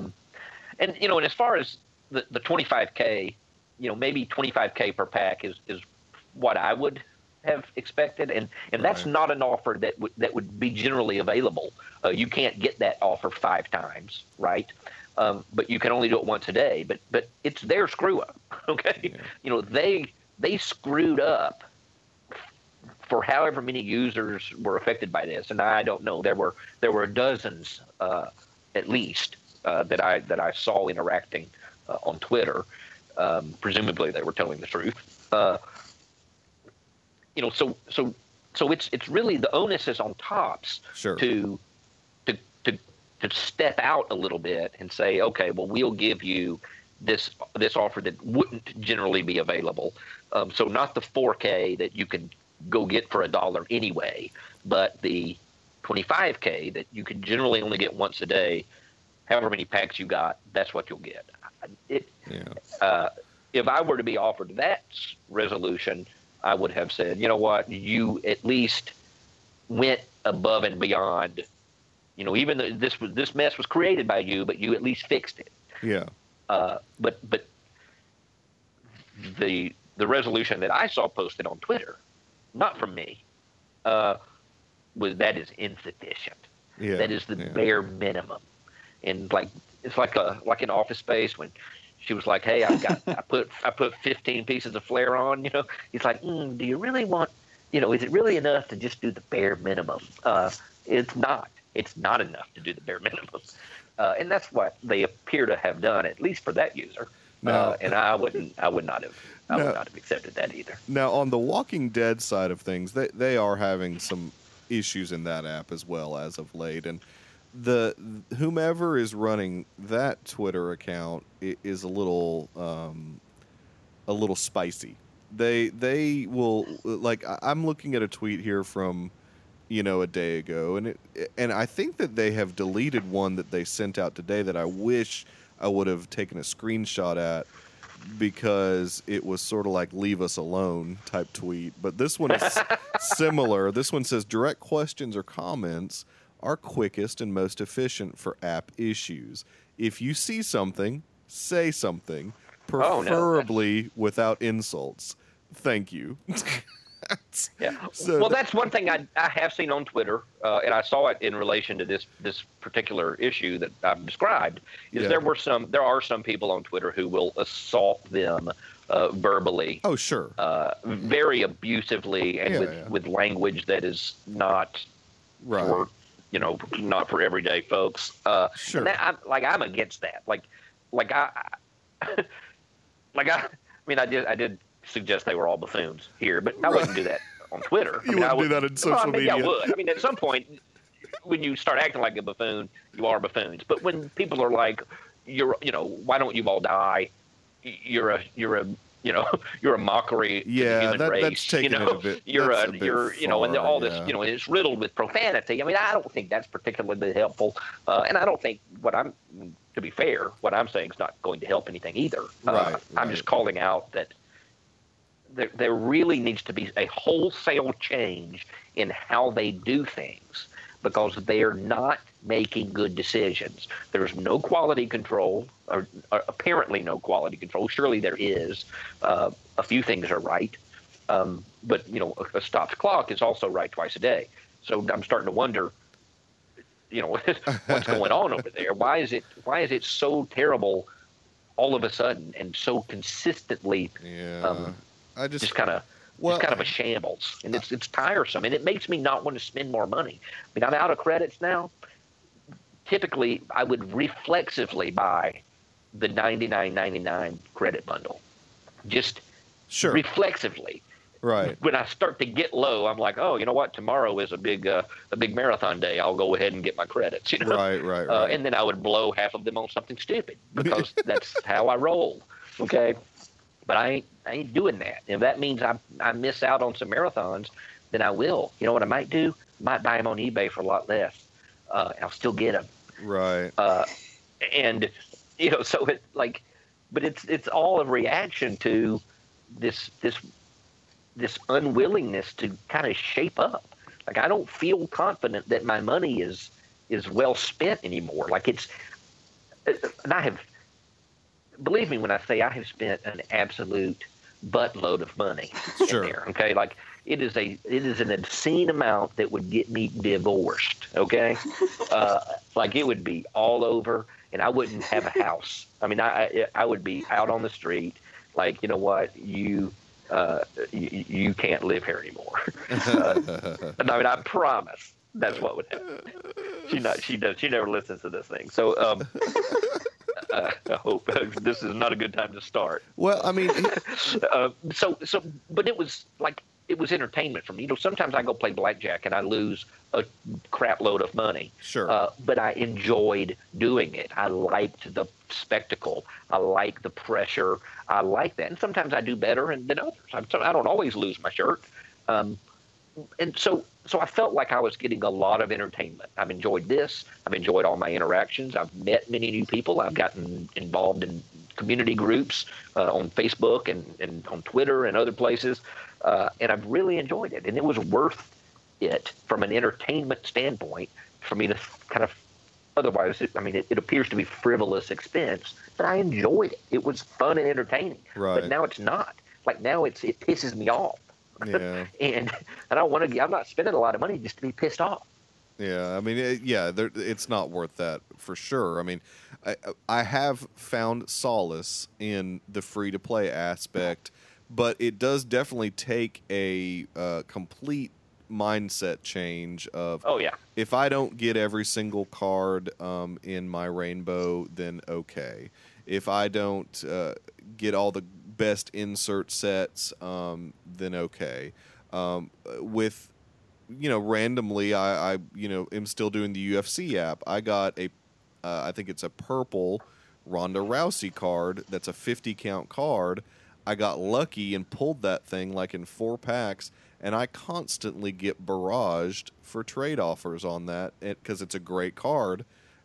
And you know, and as far as the 25K. You know, maybe 25K per pack is what I would have expected, and that's not an offer that would be generally available. You can't get that offer 5 times, right? But you can only do it once a day. But it's their screw up, okay? Yeah. You know, they screwed up for however many users were affected by this, and I don't know. There were dozens, at least, that I saw interacting on Twitter. Presumably they were telling the truth. So it's really the onus is on Topps to step out a little bit and say, okay, well, we'll give you this offer that wouldn't generally be available. So not the 4K that you could go get for $1 anyway, but the 25K that you could generally only get once a day. However many packs you got, that's what you'll get. If I were to be offered that resolution, I would have said, you know what, you at least went above and beyond. You know, even though this mess was created by you, but you at least fixed it. Yeah. But the resolution that I saw posted on Twitter, not from me, was that is insufficient. Yeah. That is the bare minimum, and like. It's like an Office Space when she was like, "Hey, I put 15 pieces of flair on." You know, he's like, "Do you really want? You know, is it really enough to just do the bare minimum?" It's not. It's not enough to do the bare minimum, and that's what they appear to have done, at least for that user. No. And I would not have accepted that either. Now, on the Walking Dead side of things, they are having some issues in that app as well as of late, and. The whomever is running that Twitter account is a little spicy. They will, like, I'm looking at a tweet here from, you know, a day ago, and I think that they have deleted one that they sent out today that I wish I would have taken a screenshot at because it was sort of like leave us alone type tweet. But this one is similar. This one says direct questions or comments are quickest and most efficient for app issues. If you see something, say something, preferably without insults. Thank you. Yeah. So well, that's one thing I have seen on Twitter, and I saw it in relation to this particular issue that I've described. Is there are some people on Twitter who will assault them verbally. Oh, sure. Very abusively and with language that is not right. You know, not for everyday folks. Sure. I'm against that. I mean, I did suggest they were all buffoons here, but I wouldn't do that on Twitter. I mean, I wouldn't do that in social media. Yeah, I would. I mean, at some point, when you start acting like a buffoon, you are buffoons. But when people are like, why don't you all die? You're a mockery. Yeah, human race. That's taking it a bit. You're far, and all this, it's riddled with profanity. I mean, I don't think that's particularly helpful, and I don't think to be fair, what I'm saying is not going to help anything either. Right. I'm just calling out that there really needs to be a wholesale change in how they do things, because they're not making good decisions. There's no quality control, or apparently no quality control. Surely there is. A few things are right, but a stopped clock is also right twice a day. So I'm starting to wonder, what's going on over there? Why is it so terrible all of a sudden and so consistently? Yeah, it's kind of a shambles, and it's tiresome, and it makes me not want to spend more money. I mean, I'm out of credits now. Typically, I would reflexively buy the $99.99 credit bundle, just reflexively. Right. When I start to get low, I'm like, oh, you know what? Tomorrow is a big marathon day. I'll go ahead and get my credits. Right. And then I would blow half of them on something stupid because that's how I roll. Okay. But I ain't doing that. If that means I miss out on some marathons, then I will. You know what I might do? I might buy them on eBay for a lot less. I'll still get them. Right. So it's like, but it's all a reaction to this unwillingness to kind of shape up. Like, I don't feel confident that my money is well spent anymore. Like, believe me when I say I have spent an absolute buttload of money in there. Okay, like it is an obscene amount that would get me divorced. Okay, like it would be all over, and I wouldn't have a house. I mean, I would be out on the street. Like, you know what, you can't live here anymore. I mean, I promise that's what would happen. She never listens to this thing. So. I hope this is not a good time to start. Well, I mean, but it was entertainment for me. Sometimes I go play blackjack and I lose a crap load of money. Sure. But I enjoyed doing it. I liked the spectacle. I like the pressure. I like that. And sometimes I do better than others. I don't always lose my shirt. And so I felt like I was getting a lot of entertainment. I've enjoyed this. I've enjoyed all my interactions. I've met many new people. I've gotten involved in community groups on Facebook and on Twitter and other places. And I've really enjoyed it. And it was worth it from an entertainment standpoint for me to kind of – otherwise, it appears to be frivolous expense. But I enjoyed it. It was fun and entertaining. Right. But now it's not. Like, now it pisses me off. Yeah. And I'm not spending a lot of money just to be pissed off. Yeah, I mean, it's not worth that for sure. I mean, I have found solace in the free-to-play aspect, but it does definitely take a complete mindset change of, oh, yeah, if I don't get every single card in my rainbow, then okay. If I don't get all the best insert sets, then okay. Randomly, I am still doing the UFC app. I got I think it's a purple Ronda Rousey card. That's a 50 count card. I got lucky and pulled that thing like in 4 packs, and I constantly get barraged for trade offers on that because it's a great card.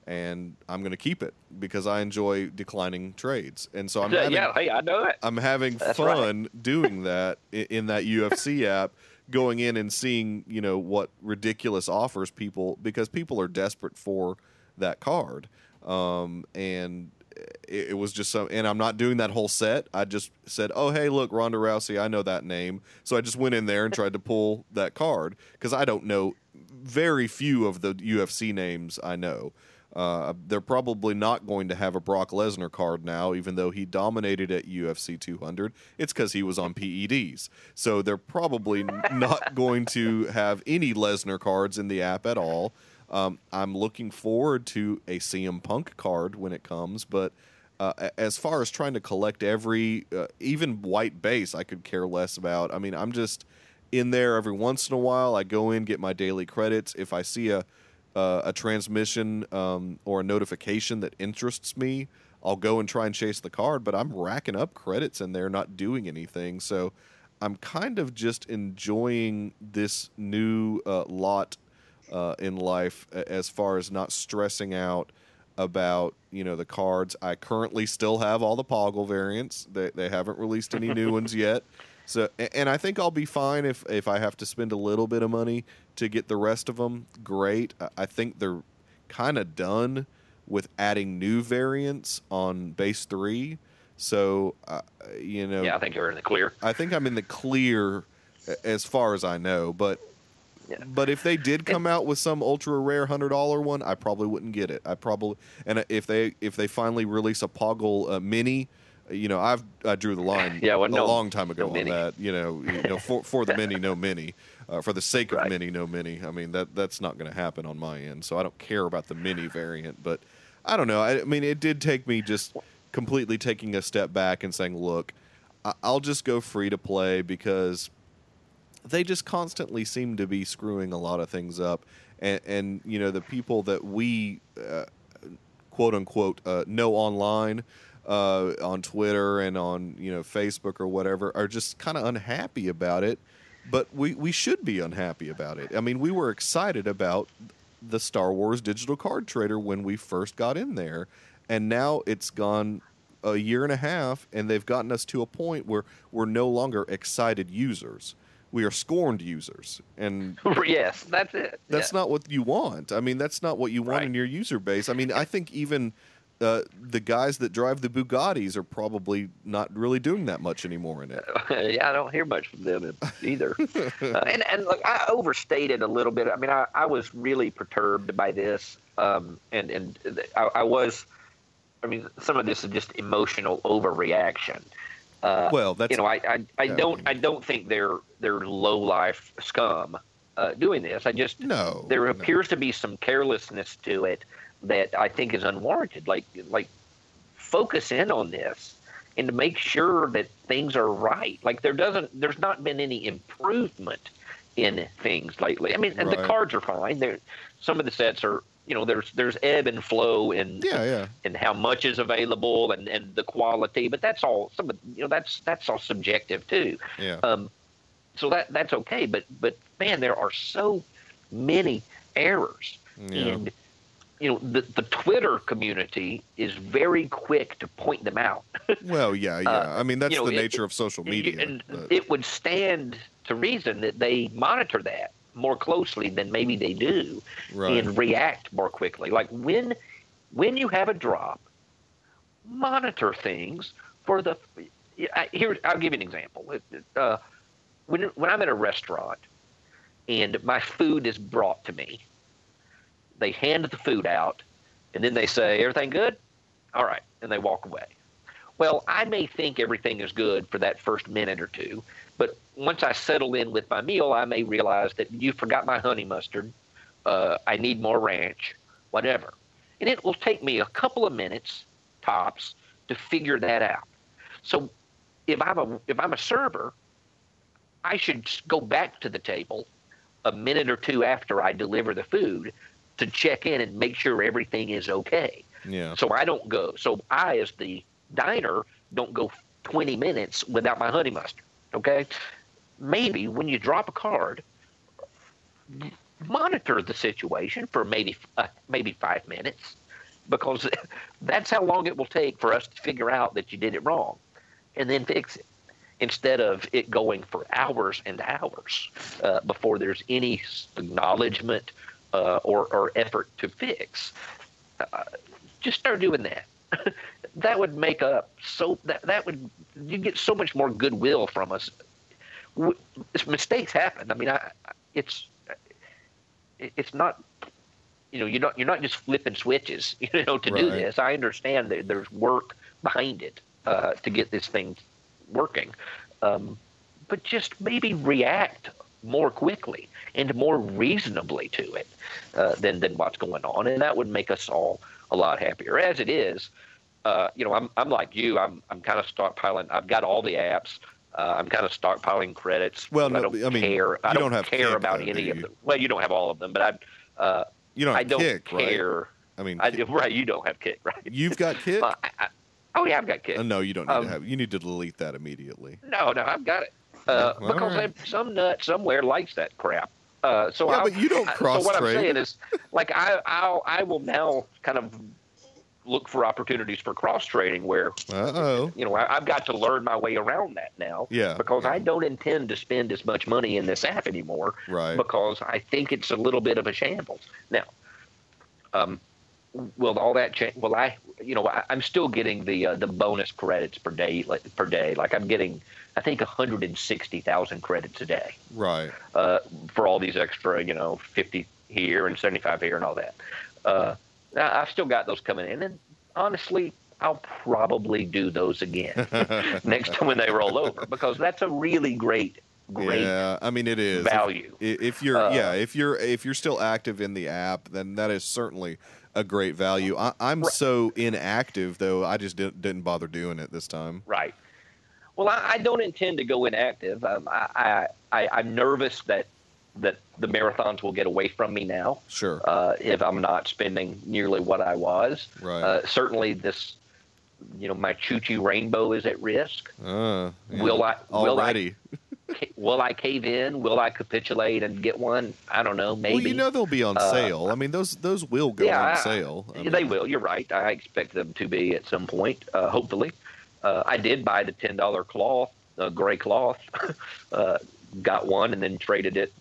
And I'm going to keep it because I enjoy declining trades. And so I'm having fun doing that in that UFC app, going in and seeing, what ridiculous offers because people are desperate for that card. And it was just so, and I'm not doing that whole set. I just said, oh, hey, look, Ronda Rousey, I know that name. So I just went in there and tried to pull that card because I don't know, very few of the UFC names I know. They're probably not going to have a Brock Lesnar card now, even though he dominated at UFC 200. It's because he was on PEDs. So they're probably not going to have any Lesnar cards in the app at all. I'm looking forward to a CM Punk card when it comes. But as far as trying to collect every, even white base, I could care less about. I mean, I'm just in there every once in a while. I go in, get my daily credits. If I see a transmission or a notification that interests me, I'll go and try and chase the card, but I'm racking up credits in there, not doing anything. So I'm kind of just enjoying this new lot in life as far as not stressing out about, you know, the cards. I currently still have all the Poggle variants. They haven't released any new ones yet. So, and I think I'll be fine if I have to spend a little bit of money to get the rest of them. Great. I think they're kind of done with adding new variants on base 3. So, you know. Yeah, I think you're in the clear. I think I'm in the clear as far as I know. But yeah. But if they did come out with some ultra rare $100 one, I probably wouldn't get it. I probably, and if they finally release a Poggle mini. You know, I drew the line long time ago on that. You know, for the mini, no mini, for the sake of mini, no mini. I mean, that's not going to happen on my end. So I don't care about the mini variant. But I don't know. I mean, it did take me just completely taking a step back and saying, look, I'll just go free to play because they just constantly seem to be screwing a lot of things up. And you know, the people that we quote unquote know online. On Twitter and on, you know, Facebook or whatever, are just kind of unhappy about it. But we should be unhappy about it. I mean, we were excited about the Star Wars digital card trader when we first got in there. And now it's gone a year and a half, and they've gotten us to a point where we're no longer excited users. We are scorned users. And yes, that's it. That's not what you want. I mean, that's not what you want in your user base. I mean, I think even... the guys that drive the Bugattis are probably not really doing that much anymore in it. Yeah, I don't hear much from them either. And look, I overstated a little bit. I mean, I was really perturbed by this. And I was, I mean, some of this is just emotional overreaction. Well, that's, you know, I don't think they're low life scum doing this. I just, there appears to be some carelessness to it that I think is unwarranted. Like focus in on this and to make sure that things are right. Like there's not been any improvement in things lately. I mean, and the cards are fine. Some of the sets are, you know, there's ebb and flow in and how much is available and the quality, but that's all that's all subjective too. Yeah. So that's okay. But man, there are so many errors and you know, the Twitter community is very quick to point them out. Well, yeah. I mean, that's the nature of social media. And it would stand to reason that they monitor that more closely than maybe they do and react more quickly. Like when you have a drop, monitor things for the – here, I'll give you an example. When I'm at a restaurant and my food is brought to me, they hand the food out, and then they say, everything good? All right, and they walk away. Well, I may think everything is good for that first minute or two, but once I settle in with my meal, I may realize that you forgot my honey mustard, I need more ranch, whatever. And it will take me a couple of minutes, tops, to figure that out. So if I'm a server, I should go back to the table a minute or two after I deliver the food to check in and make sure everything is okay. Yeah. So I don't go. So I, as the diner, don't go 20 minutes without my honey mustard. Okay? Maybe when you drop a card, monitor the situation for maybe 5 minutes, because that's how long it will take for us to figure out that you did it wrong and then fix it, instead of it going for hours and hours before there's any acknowledgement or effort to fix. Just start doing that. That would make up so that would you get so much more goodwill from us. Mistakes happen. I mean, it's not, you know, you're not just flipping switches, you know, to do this. I understand that there's work behind it to get this thing working, but just maybe react more quickly and more reasonably to it than what's going on, and that would make us all a lot happier. As it is, you know, I'm like you. I'm kind of stockpiling. I've got all the apps. I'm kind of stockpiling credits. Well, no, I mean, I don't care. I don't care about any of them. Well, you don't have all of them, but I don't care. Right? I mean, right? You don't have Kick, right? You've got Kick. Oh yeah, I've got Kick. No, you don't need to have. You need to delete that immediately. No, I've got it because some nut somewhere likes that crap. Yeah, but you don't cross-trade. So what I'm saying is, like, I will now kind of look for opportunities for cross-trading where, you know, I've got to learn my way around that now. Yeah. Because I don't intend to spend as much money in this app anymore. Right. Because I think it's a little bit of a shambles. Now, will all that change? Well, I'm still getting the bonus credits per day. Like I'm getting, I think, 160,000 credits a day. Right. For all these extra, 50 here and 75 here and all that. I've still got those coming in, and honestly, I'll probably do those again next time when they roll over, because that's a really great. Yeah, I mean, it is value. If you're if you're still active in the app, then that is certainly a great value. I'm so inactive though; I just didn't bother doing it this time. Right. Well, I don't intend to go inactive. I'm nervous that the marathons will get away from me now. Sure. If I'm not spending nearly what I was. Right. Certainly this, my Chuchi rainbow is at risk. Yeah. Will I cave in? Will I capitulate and get one? I don't know. Maybe. Well, they'll be on sale. I mean, those will go on sale. They will. You're right. I expect them to be at some point, hopefully. I did buy the $10 cloth, gray cloth, got one and then traded it,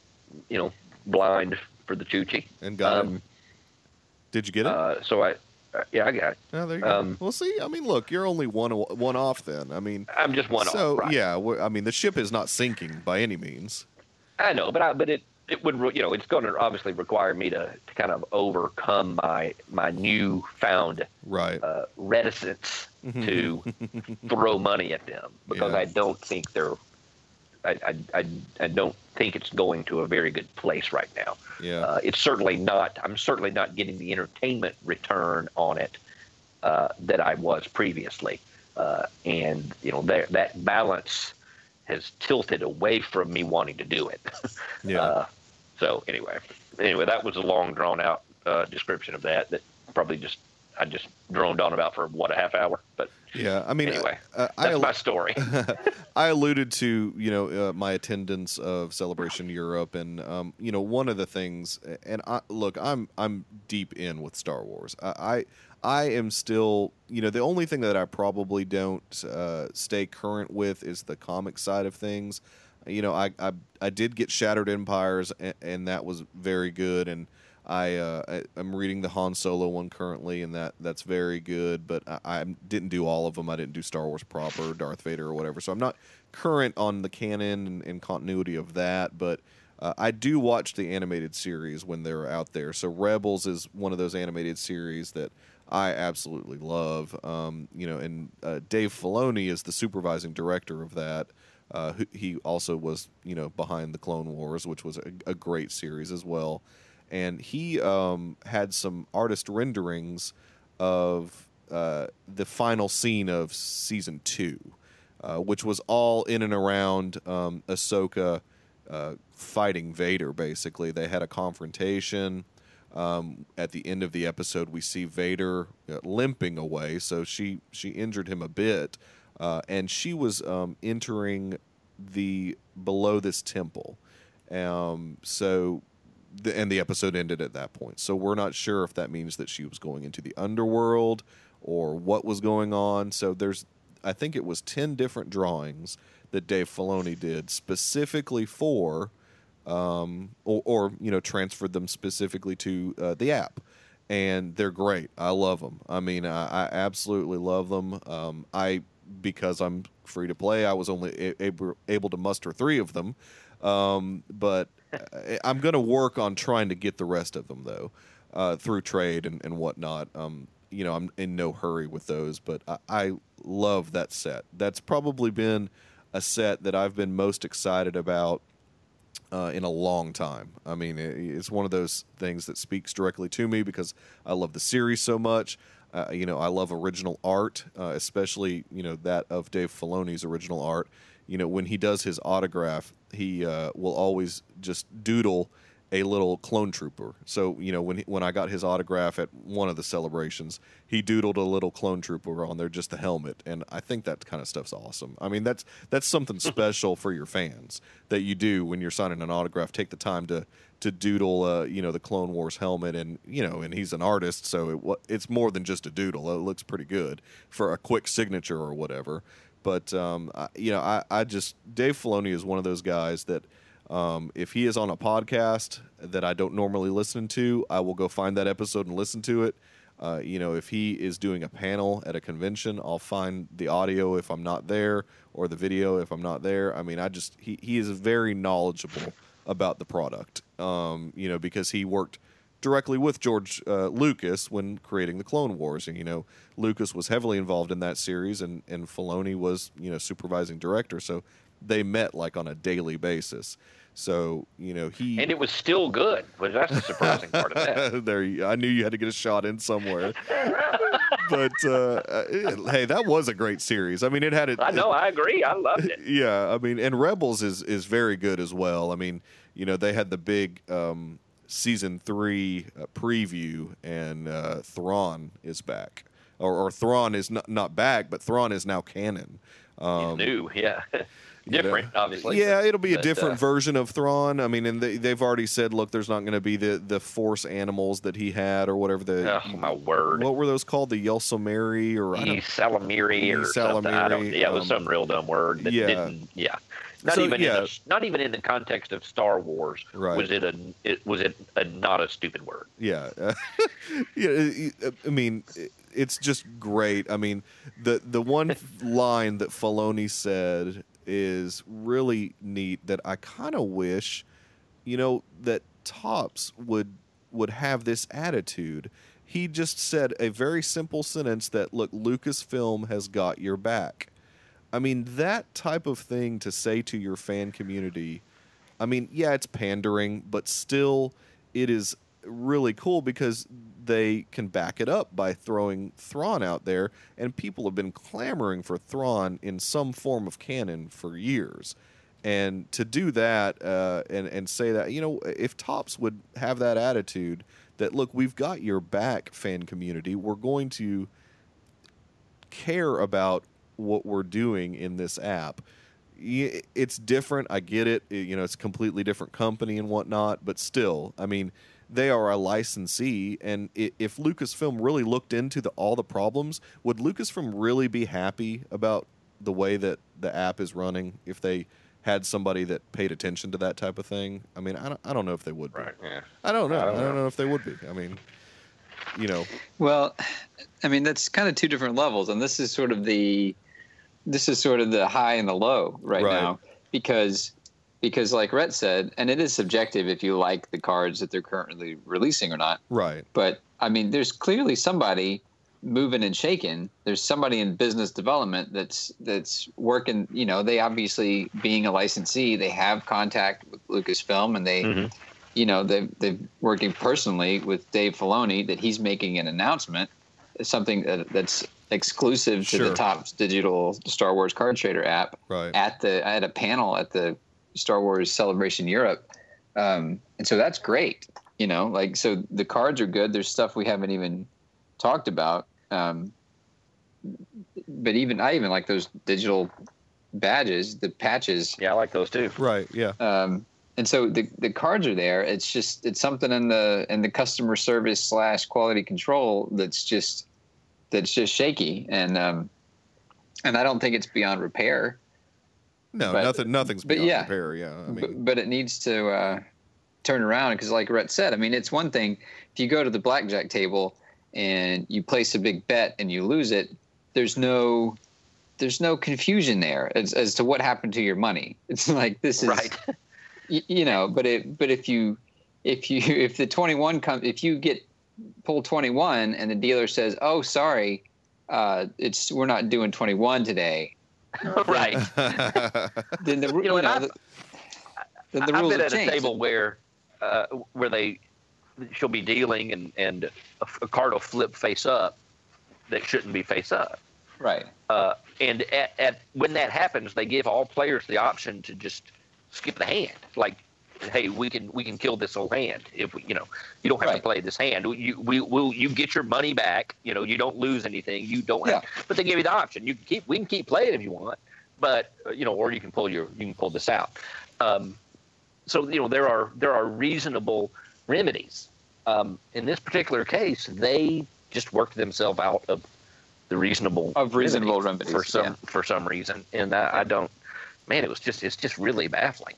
blind for the Chuchi. And got it. Did you get it? I got it. Oh, there you go. Well, see, I mean, look, you're only one off then. I mean, I'm just one off. Right. Yeah, the ship is not sinking by any means. I know, but it would, it's going to obviously require me to kind of overcome my newfound reticence to throw money at them, because I don't think I don't think it's going to a very good place right now. Yeah. It's certainly not. I'm certainly not getting the entertainment return on it that I was previously. And, that balance has tilted away from me wanting to do it. Yeah. So anyway, that was a long, drawn-out description of that probably I just droned on about for a half hour, but yeah, I mean, anyway, that's my story. I alluded to, my attendance of Celebration Europe and, one of the things, and I'm deep in with Star Wars. I am still, the only thing that I probably don't stay current with is the comic side of things. I did get Shattered Empires and that was very good. And I'm reading the Han Solo one currently, and that's very good, but I didn't do all of them. I didn't do Star Wars proper, Darth Vader or whatever, so I'm not current on the canon and continuity of that, but I do watch the animated series when they're out there. So Rebels is one of those animated series that I absolutely love, and Dave Filoni is the supervising director of that. He also was, behind the Clone Wars, which was a great series as well. And he had some artist renderings of the final scene of season 2, which was all in and around Ahsoka fighting Vader, basically. They had a confrontation. At the end of the episode, we see Vader limping away, so she injured him a bit. And she was entering below this temple. And the episode ended at that point. So we're not sure if that means that she was going into the underworld or what was going on. So I think it was 10 different drawings that Dave Filoni did specifically for, transferred them specifically to the app. And they're great. I love them. I mean, I absolutely love them. Because I'm free to play, I was only able to muster 3 of them. But I'm going to work on trying to get the rest of them, though, through trade and whatnot. I'm in no hurry with those, but I love that set. That's probably been a set that I've been most excited about in a long time. I mean, it's one of those things that speaks directly to me because I love the series so much. You know, I love original art, especially, you know, that of Dave Filoni's original art. You know, when he does his autograph, he will always just doodle a little clone trooper. So, you know, when I got his autograph at one of the celebrations, he doodled a little clone trooper on there, just the helmet. And I think that kind of stuff's awesome. I mean, that's something special for your fans that you do when you're signing an autograph. Take the time to doodle, you know, the Clone Wars helmet, and, you know, and he's an artist, so it's more than just a doodle. It looks pretty good for a quick signature or whatever. But, you know, I just, Dave Filoni is one of those guys that, if he is on a podcast that I don't normally listen to, I will go find that episode and listen to it. You know, if he is doing a panel at a convention, I'll find the audio if I'm not there, or the video if I'm not there. I mean, I just, he is very knowledgeable about the product, you know, because he worked directly with George Lucas when creating the Clone Wars. And, you know, Lucas was heavily involved in that series, and Filoni was, you know, supervising director. So they met like on a daily basis. So, you know, he... And it was still good, but that's the surprising part of that. I knew you had to get a shot in somewhere. But, hey, that was a great series. I mean, it had... I know, I agree. I loved it. Yeah, I mean, and Rebels is very good as well. I mean, you know, they had the big Season 3 preview, and Thrawn is back. Or Thrawn is not back, but Thrawn is now canon. New, yeah. Different, you know, obviously. Yeah, it'll be a different version of Thrawn. I mean, and they've already said, look, there's not going to be the force animals that he had, or whatever. Oh, my word. What were those called? The Yelsamiri? Or Salamiri or something. Yeah, it was some real dumb word. That didn't, yeah. Not even in the context of Star Wars, right. was it not a stupid word? Yeah. Yeah, I mean, it's just great. I mean, the one line that Filoni said is really neat, that I kind of wish, you know, that Topps would have this attitude. He just said a very simple sentence that, look, Lucasfilm has got your back. I mean, that type of thing to say to your fan community, I mean, yeah, it's pandering, but still it is really cool because they can back it up by throwing Thrawn out there, and people have been clamoring for Thrawn in some form of canon for years. And to do that and say that, you know, if Topps would have that attitude that, look, we've got your back, fan community, we're going to care about what we're doing in this app. It's different, I get it, you know, it's a completely different company and whatnot, but still, I mean, they are a licensee, and if Lucasfilm really looked into all the problems, would Lucasfilm really be happy about the way that the app is running if they had somebody that paid attention to that type of thing? I mean, I don't know if they would be. Right, yeah. I don't know if they would be. I mean, you know. Well, I mean, that's kind of two different levels, and this is sort of the high and the low right now, because like Rhett said, and it is subjective if you like the cards that they're currently releasing or not. Right. But I mean, there's clearly somebody moving and shaking. There's somebody in business development that's working. You know, they obviously, being a licensee, they have contact with Lucasfilm, and they, you know, they're working personally with Dave Filoni, that he's making an announcement, something that's exclusive to the Topps Digital Star Wars Card Trader app at a panel at the Star Wars Celebration Europe. And so that's great, you know, like, so the cards are good. There's stuff we haven't even talked about. But I even like those digital badges, the patches. Yeah, I like those too. Right. Yeah. And so the cards are there. It's just, it's something in the customer service / quality control that's just shaky. And I don't think it's beyond repair. No, nothing's beyond repair. Yeah, I mean, but it needs to turn around, because, like Rhett said, I mean, it's one thing if you go to the blackjack table and you place a big bet and you lose it. There's no confusion there as to what happened to your money. It's like, this is right. You know, but if the 21 comes, if you get pulled 21 and the dealer says, oh, sorry, we're not doing 21 today. Right. Then the rules have changed. I've been at a table where she'll be dealing and a card will flip face up, that shouldn't be face up. Right. And at when that happens, they give all players the option to just skip the hand. Like, hey, we can kill this whole hand if we, you know, you don't have to play this hand. You get your money back. You know, you don't lose anything. You don't have, but they give you the option. You can keep. We can keep playing if you want, but you know, or you can pull your this out. So you know, there are reasonable remedies. In this particular case, they just worked themselves out of the reasonable remedies for some reason, and I don't. Man, it's just really baffling.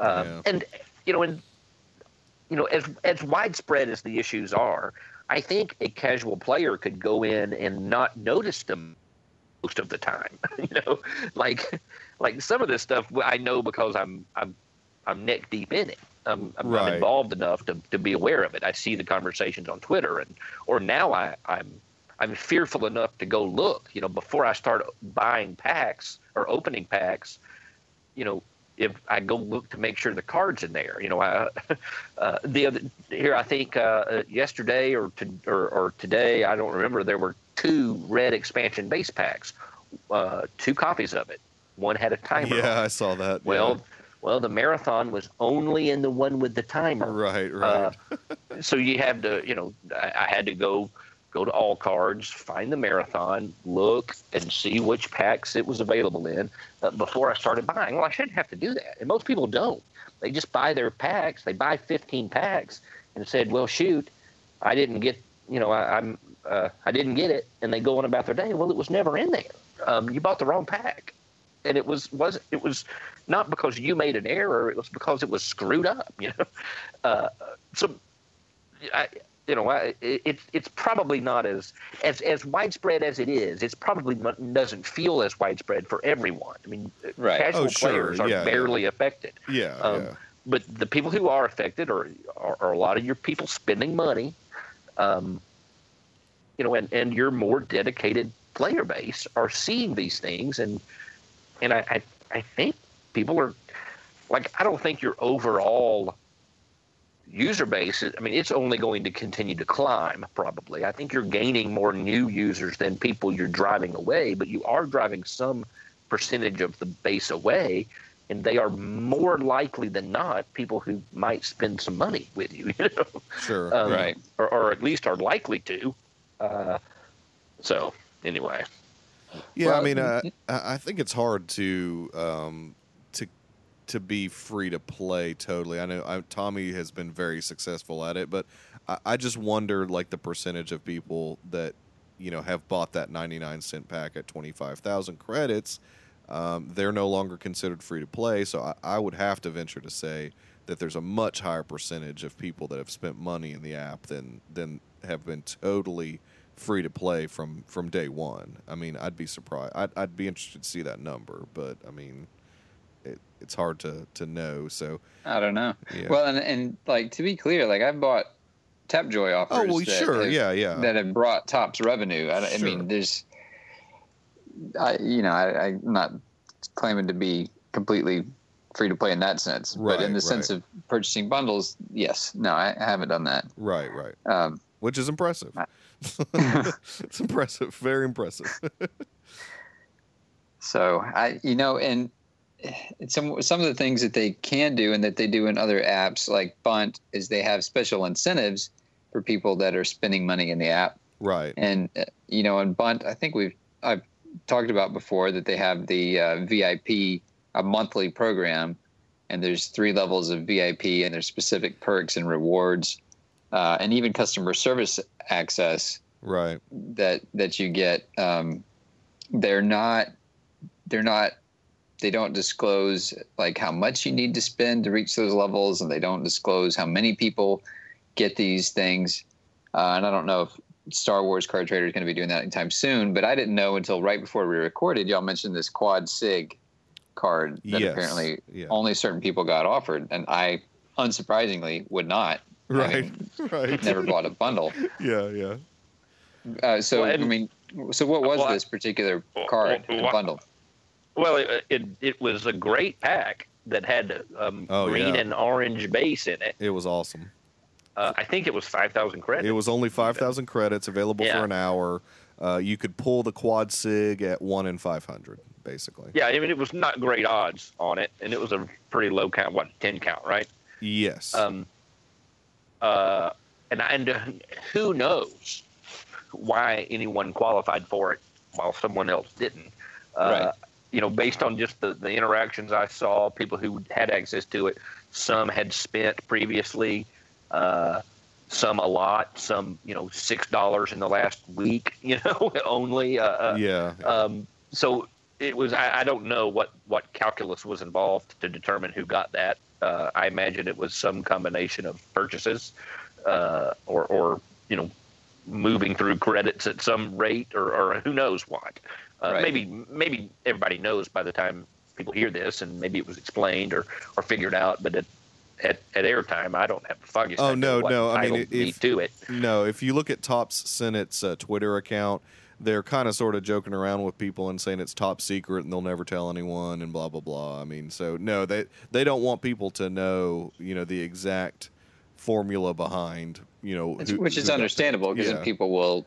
And as widespread as the issues are, I think a casual player could go in and not notice them most of the time. You know, like some of this stuff I know because I'm neck deep in it. I'm involved enough to be aware of it. I see the conversations on Twitter, or now I'm fearful enough to go look. You know, before I start buying packs or opening packs, you know. If I go look to make sure the card's in there, you know, yesterday or today, I don't remember, there were 2 Red expansion base packs, 2 copies of it. One had a timer. Yeah, I saw that. Well, the marathon was only in the one with the timer. Right. So you have to, you know, I had to go to all cards, find the marathon, look and see which packs it was available in before I started buying. Well, I shouldn't have to do that. And most people don't. They just buy their packs. They buy 15 packs and said, well, shoot, I didn't get, you know, I didn't get it. And they go on about their day. Well, it was never in there. You bought the wrong pack. And it was not because you made an error. It was because it was screwed up, you know? It's probably not as widespread as it is. It's probably doesn't feel as widespread for everyone. I mean, casual players are barely affected. But the people who are affected are a lot of your people spending money, you know, and your more dedicated player base are seeing these things, and I think people are like, I don't think your overall user base, I mean, it's only going to continue to climb, probably. I think you're gaining more new users than people you're driving away, but you are driving some percentage of the base away, and they are more likely than not people who might spend some money with you, you know? Sure, right. Or at least are likely to. So, anyway. Yeah, well, I mean, I think it's hard to be free to play totally. I know Tommy has been very successful at it, but I just wonder, like, the percentage of people that, you know, have bought that 99-cent pack at 25,000 credits, they're no longer considered free to play. So I would have to venture to say that there's a much higher percentage of people that have spent money in the app than have been totally free to play from day one. I mean, I'd be surprised. I'd be interested to see that number, but I mean, it's hard to know, so I don't know. Yeah. Well, and like, to be clear, like, I've bought Tapjoy offers. Oh, well, sure, yeah, that have brought Topps revenue. I mean, there's, I'm not claiming to be completely free to play in that sense, right, but in the sense of purchasing bundles, yes, no, I haven't done that. Right, which is impressive. It's impressive, very impressive. So and some of the things that they can do and that they do in other apps like Bunt is they have special incentives for people that are spending money in the app. Right. And, you know, in Bunt, I think I've talked about before that they have the VIP, a monthly program, and there's 3 levels of VIP and there's specific perks and rewards, and even customer service access. Right. That you get. They don't disclose, like, how much you need to spend to reach those levels, and they don't disclose how many people get these things. And I don't know if Star Wars Card Trader is going to be doing that anytime soon, but I didn't know until right before we recorded. Y'all mentioned this Quad Sig card that apparently only certain people got offered, and I, unsurprisingly, would not. Right. Never bought a bundle. Yeah. So what was this particular card and bundle? Well, it was a great pack that had green and orange base in it. It was awesome. I think it was 5,000 credits. It was only 5,000 credits available for an hour. You could pull the quad sig at 1 in 500, basically. Yeah, I mean, it was not great odds on it, and it was a pretty low count, what, 10 count, right? Yes. And who knows why anyone qualified for it while someone else didn't. Right. You know, based on just the interactions I saw, people who had access to it, some had spent previously, some a lot, some, you know, $6 in the last week, you know, only. So it was, I don't know what calculus was involved to determine who got that. I imagine it was some combination of purchases or you know, moving through credits at some rate or who knows what. Right. Maybe everybody knows by the time people hear this, and maybe it was explained or figured out. But at airtime, I don't have the foggiest idea. If you look at Topps Senate's Twitter account, they're kind of sort of joking around with people and saying it's top secret and they'll never tell anyone and blah blah blah. I mean, so no, they don't want people to know, you know, the exact formula behind, you know, which is understandable because people will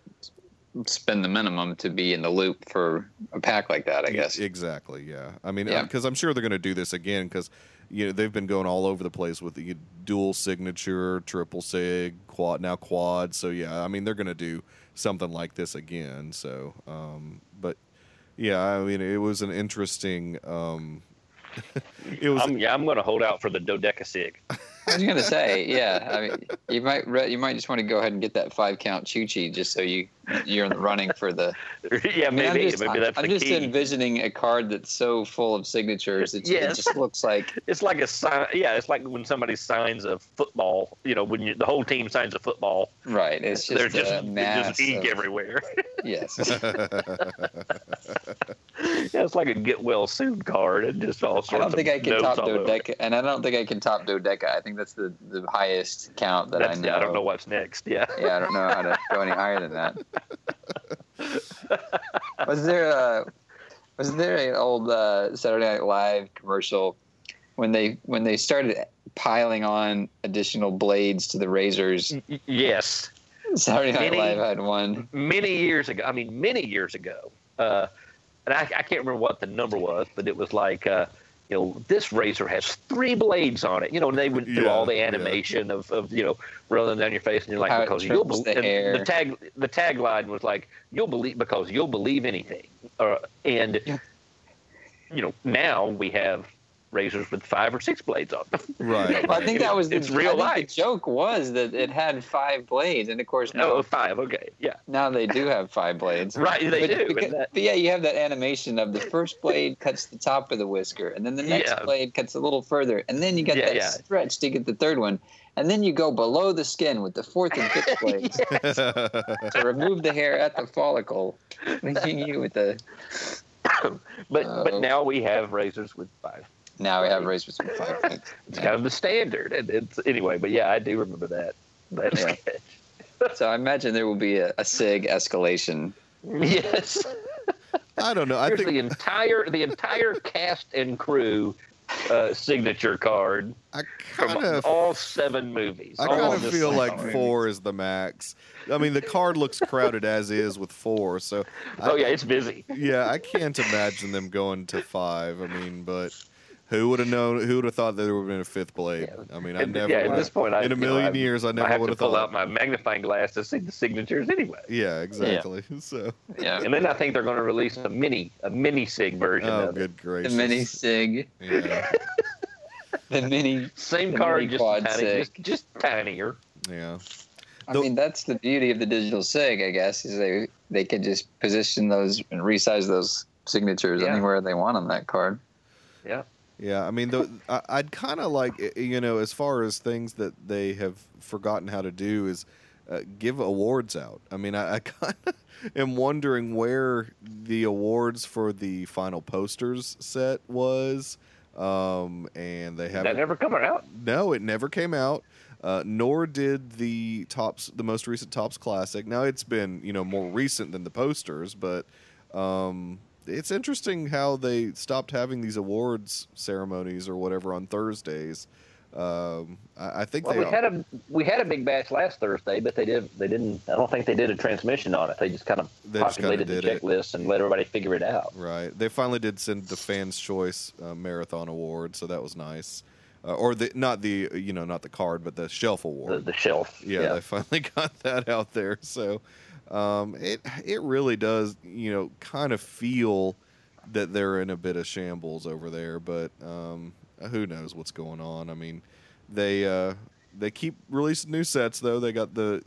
spend the minimum to be in the loop for a pack like that, I guess. Exactly, yeah. I mean, because I'm sure they're going to do this again because, you know, they've been going all over the place with the dual signature, triple sig, quad, now quad. So, yeah, I mean, they're going to do something like this again. So, but, yeah, I mean, it was an interesting I'm going to hold out for the dodeca sig. I was going to say, yeah. I mean, you might just want to go ahead and get that 5-count Chuchi just so you're in the running for the. Yeah, maybe. I'm just envisioning a card that's so full of signatures. It just looks like it's like a sign. Yeah, it's like when somebody signs a football. You know, when the whole team signs a football. Right. It's just a mass. Just ink everywhere. Yes. Yeah, it's like a get well soon card. It just all sorts. I don't think I can top dodeca. I think that's the highest count I know. I don't know what's next. Yeah. Yeah, I don't know how to go any higher than that. Was there an old Saturday Night Live commercial when they started piling on additional blades to the razors? Yes. Saturday Night Live had one many years ago. And I can't remember what the number was, but it was like, you know, this razor has 3 blades on it. You know, and they would do all the animation of you know, rolling down your face, and you're like, because you'll believe the tagline was like, you'll believe because you'll believe anything. You know, now we have razors with 5 or 6 blades on them. Right. Well, I think that was the joke was that it had 5 blades, and of course no, 5. Okay, yeah. Now they do have 5 blades. Right, they do. But yeah, you have that animation of the first blade cuts the top of the whisker, and then the next blade cuts a little further, and then you get stretch to get the third one, and then you go below the skin with the 4th and 5th blades to remove the hair at the follicle, making you with the. But now we have razors with 5. Now we have raised with some 5 things. It's kind of the standard. I do remember that sketch. So I imagine there will be a sig escalation. Yes. I don't know. Here's the entire cast and crew signature card from all 7 movies. I kind of feel like 4 is the max. I mean, the card looks crowded as is with 4. So. It's busy. Yeah, I can't imagine them going to 5. I mean, but. Who would have known? Who would have thought there would have been a 5th blade? Yeah. I mean, I never. Yeah, at this point, I would have thought. I have to pull out my magnifying glass to see the signatures anyway. Yeah, exactly. Yeah. So. Yeah, and then I think they're going to release a mini sig version. Oh, of good gracious! The mini sig. Yeah. The mini. Same the card, mini quad just sig. Just tinier. Yeah. I mean, that's the beauty of the digital sig, I guess, is they can just position those and resize those signatures anywhere they want on that card. Yeah. Yeah, I mean, I'd kind of like, you know, as far as things that they have forgotten how to do is give awards out. I mean, I kind of am wondering where the awards for the final posters set was, and they haven't. That never come out? No, it never came out. Nor did the most recent Topps Classic. Now it's been, you know, more recent than the posters, but. It's interesting how they stopped having these awards ceremonies or whatever on Thursdays I think they had we had a big bash last Thursday, but they didn't. I don't think they did a transmission on it. They just kind of populated the checklist and let everybody figure it out. Right. They finally did send the Fans' Choice Marathon Award, so that was nice. Or not the card, but the shelf award. The shelf. Yeah, they finally got that out there. So it really does, kind of feel that they're in a bit of shambles over there, but. Who knows what's going on? I mean, they keep releasing new sets though. They got the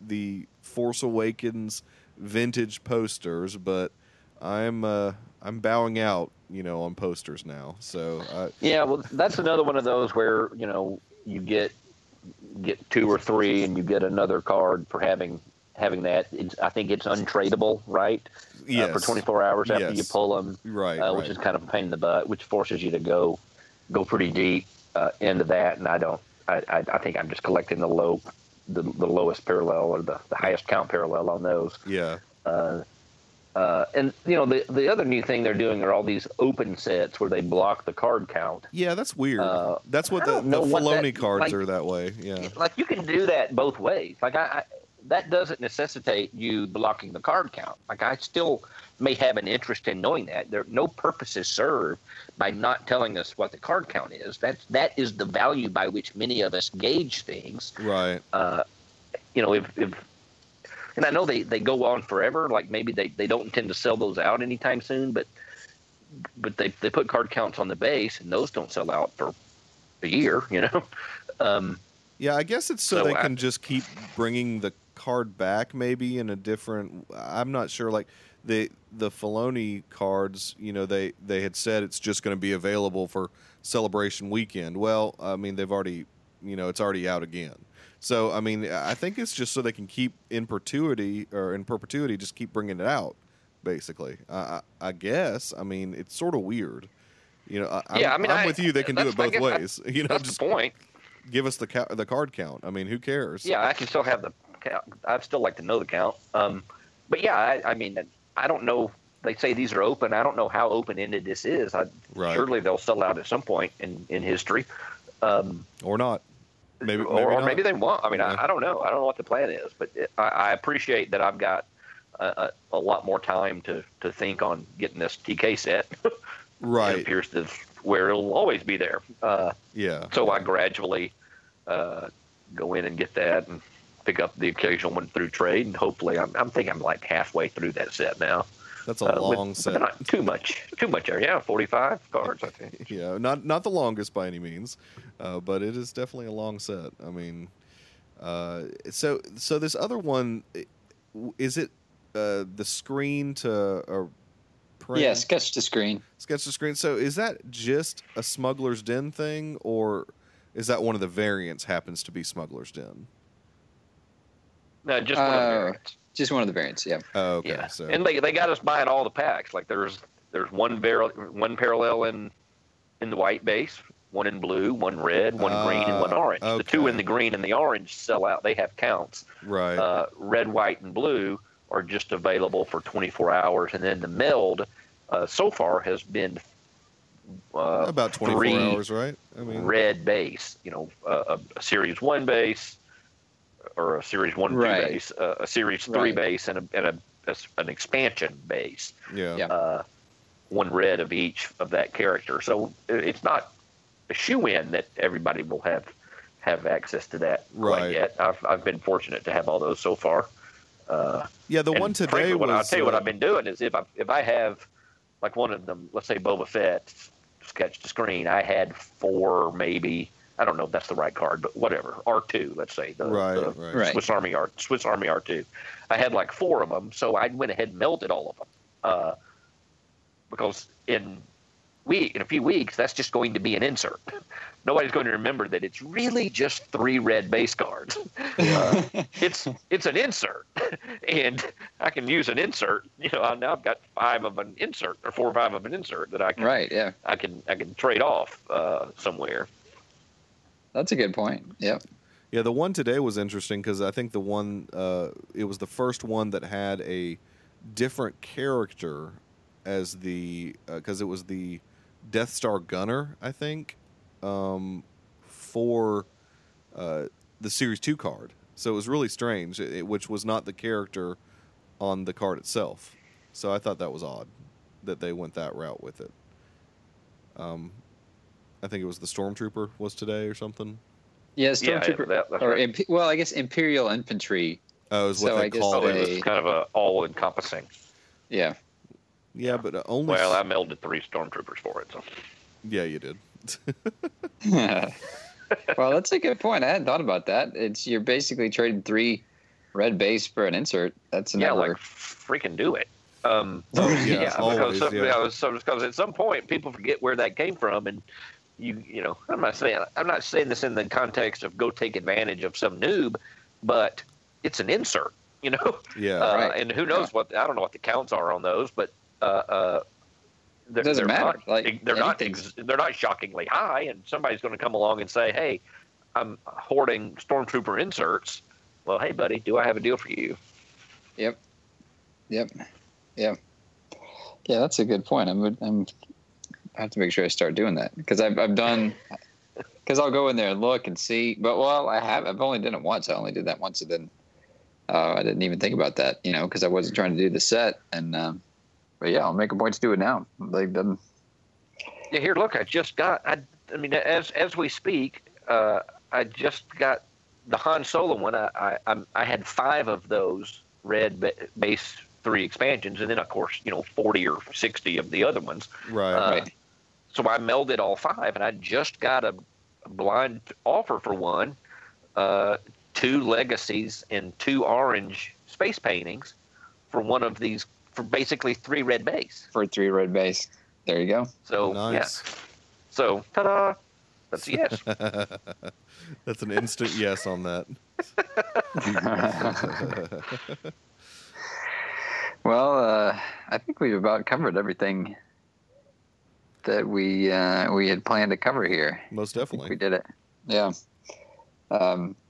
Force Awakens vintage posters, but I'm bowing out, on posters now. So yeah, well, that's another one of those where you get two or three and you get another card for having that. I think it's untradeable, right? Yes. For 24 hours after you pull them, right? Which is kind of a pain in the butt, which forces you to go pretty deep into that, and I think I'm just collecting the lowest parallel or the highest count parallel on those. Yeah. And the other new thing they're doing are all these open sets where they block the card count. Yeah, that's weird. That's what the Filoni cards are that way. Yeah. Like you can do that both ways. Like I that doesn't necessitate you blocking the card count. Like I still may have an interest in knowing that. There no purpose is served by not telling us what the card count is. That is the value by which many of us gauge things. Right. If and I know they go on forever, like maybe they don't intend to sell those out anytime soon, but they put card counts on the base and those don't sell out for a year, Yeah, I guess it's so they can just keep bringing the card back, maybe in a different. I'm not sure. Like the Filoni cards, they had said it's just going to be available for Celebration weekend. Well, I mean, they've already, it's already out again. So, I mean, I think it's just so they can keep in perpetuity, just keep bringing it out. Basically, I guess. I mean, it's sort of weird. I'm with you. They can do it both ways. That's just the point. Give us the card count. I mean, who cares? Yeah, I can still have the count. I'd still like to know the count. But yeah, I mean, I don't know. They say these are open. I don't know how open-ended this is. Surely they'll sell out at some point in history. Or not. Maybe not. Maybe they won't. I mean, yeah. I don't know. I don't know what the plan is. But I appreciate that I've got a lot more time to think on getting this TK set. Right. It appears to where it'll always be there. So I gradually go in and get that and pick up the occasional one through trade, and hopefully I'm thinking I'm like halfway through that set now. That's a long set. Not too much. Yeah, 45 cards, I think. Yeah, not the longest by any means, but it is definitely a long set. I mean, so this other one, is it the screen to print? Yeah, sketch to screen. So is that just a Smuggler's Den thing, or is that one of the variants happens to be Smuggler's Den? No, just one of the variants. Just one of the variants, yeah. Oh, okay. Yeah. So. And they got us buying all the packs. Like there's one parallel in the white base, one in blue, one red, one green, and one orange. Okay. The two in the green and the orange sell out. They have counts. Right. Red, white, and blue are just available for 24 hours, and then the meld so far has been about 24 hours, right? I mean, red base, a series 1 base, or a series 1 right. 2 base, a series 3 right. base, and an expansion base. Yeah. One red of each of that character. So it's not a shoe-in that everybody will have access to that right. quite yet. I've been fortunate to have all those so far. The one today frankly, was. I'll tell you what I've been doing is if I have like one of them, let's say Boba Fett sketch to screen, I had 4 maybe. I don't know if that's the right card, but whatever. R2, let's say the Swiss Army R2. I had like 4 of them, so I went ahead and melted all of them because in a few weeks that's just going to be an insert. Nobody's going to remember that it's really just 3 red base cards. It's an insert, and I can use an insert. Now I've got 5 of an insert, or 4 or 5 of an insert that I can. Right. Yeah. I can trade off somewhere. That's a good point. Yeah. Yeah. The one today was interesting because I think the one it was the first one that had a different character as the because it was the Death Star Gunner, I think. For the Series 2 card. So it was really strange, which was not the character on the card itself. So I thought that was odd that they went that route with it. I think it was the Stormtrooper was today or something. Yeah, Stormtrooper. Yeah, well, I guess Imperial Infantry. Oh, is what so they called it. It was kind of a all-encompassing. Yeah. Yeah, but only... Well, I melded 3 Stormtroopers for it, so... Yeah, you did. Well, that's a good point. I hadn't thought about that. It's you're basically trading 3 red base for an insert. That's another... Yeah, like, freaking do it. Because at some point people forget where that came from, and you know, I'm not saying this in the context of go take advantage of some noob, but it's an insert, you know. Yeah. Right. And who knows what I don't know what the counts are on those, but it doesn't matter. Not, like, they're not shockingly high, and somebody's going to come along and say, "Hey, I'm hoarding Stormtrooper inserts." Well, hey, buddy, do I have a deal for you? Yep. Yep. Yeah, yeah, that's a good point. I have to make sure I start doing that because because I'll go in there and look and see. But I've only done it once. I only did that once, and then I didn't even think about that, you know, because I wasn't trying to do the set. And but yeah, I'll make a point to do it now. Like, yeah, here, look, I just got. I mean, as we speak, I just got the Han Solo one. I had 5 of those red base. 3 expansions, and then of course, you know, 40 or 60 of the other ones. Right. So I melded all 5, and I just got a blind offer for one, 2 legacies and 2 orange space paintings for one of these for basically 3 red base. For 3 red base. There you go. So nice. Yeah. So ta-da. That's a yes. That's an instant yes on that. Well, I think we've about covered everything that we had planned to cover here. Most definitely, we did it. Yeah, that'll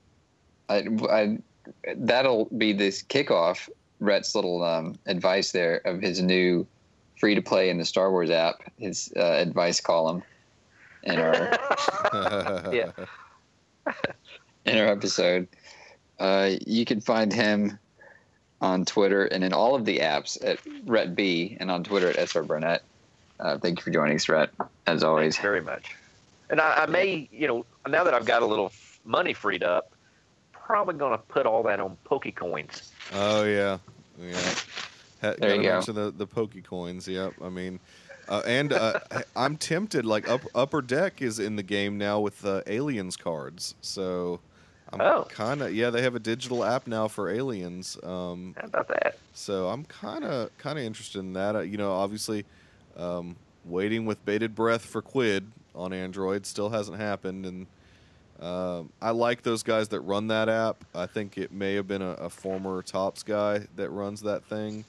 be this kickoff. Rhett's little advice there of his new free to play in the Star Wars app. His advice column in our in our episode. You can find him on Twitter and in all of the apps at Rhett B, and on Twitter at SR Burnett. Thank you for joining us, Rhett, as always. Thanks very much. And I may, you know, now that I've got a little money freed up, probably going to put all that on Pokecoins. Oh, yeah. Yeah. There you go. The Pokecoins, yep. I mean, I'm tempted, like Upper Deck is in the game now with the Aliens cards, so... they have a digital app now for Aliens. How about that? So I'm kind of interested in that. You know, obviously, waiting with bated breath for Quid on Android still hasn't happened, and I like those guys that run that app. I think it may have been a former Topps guy that runs that thing.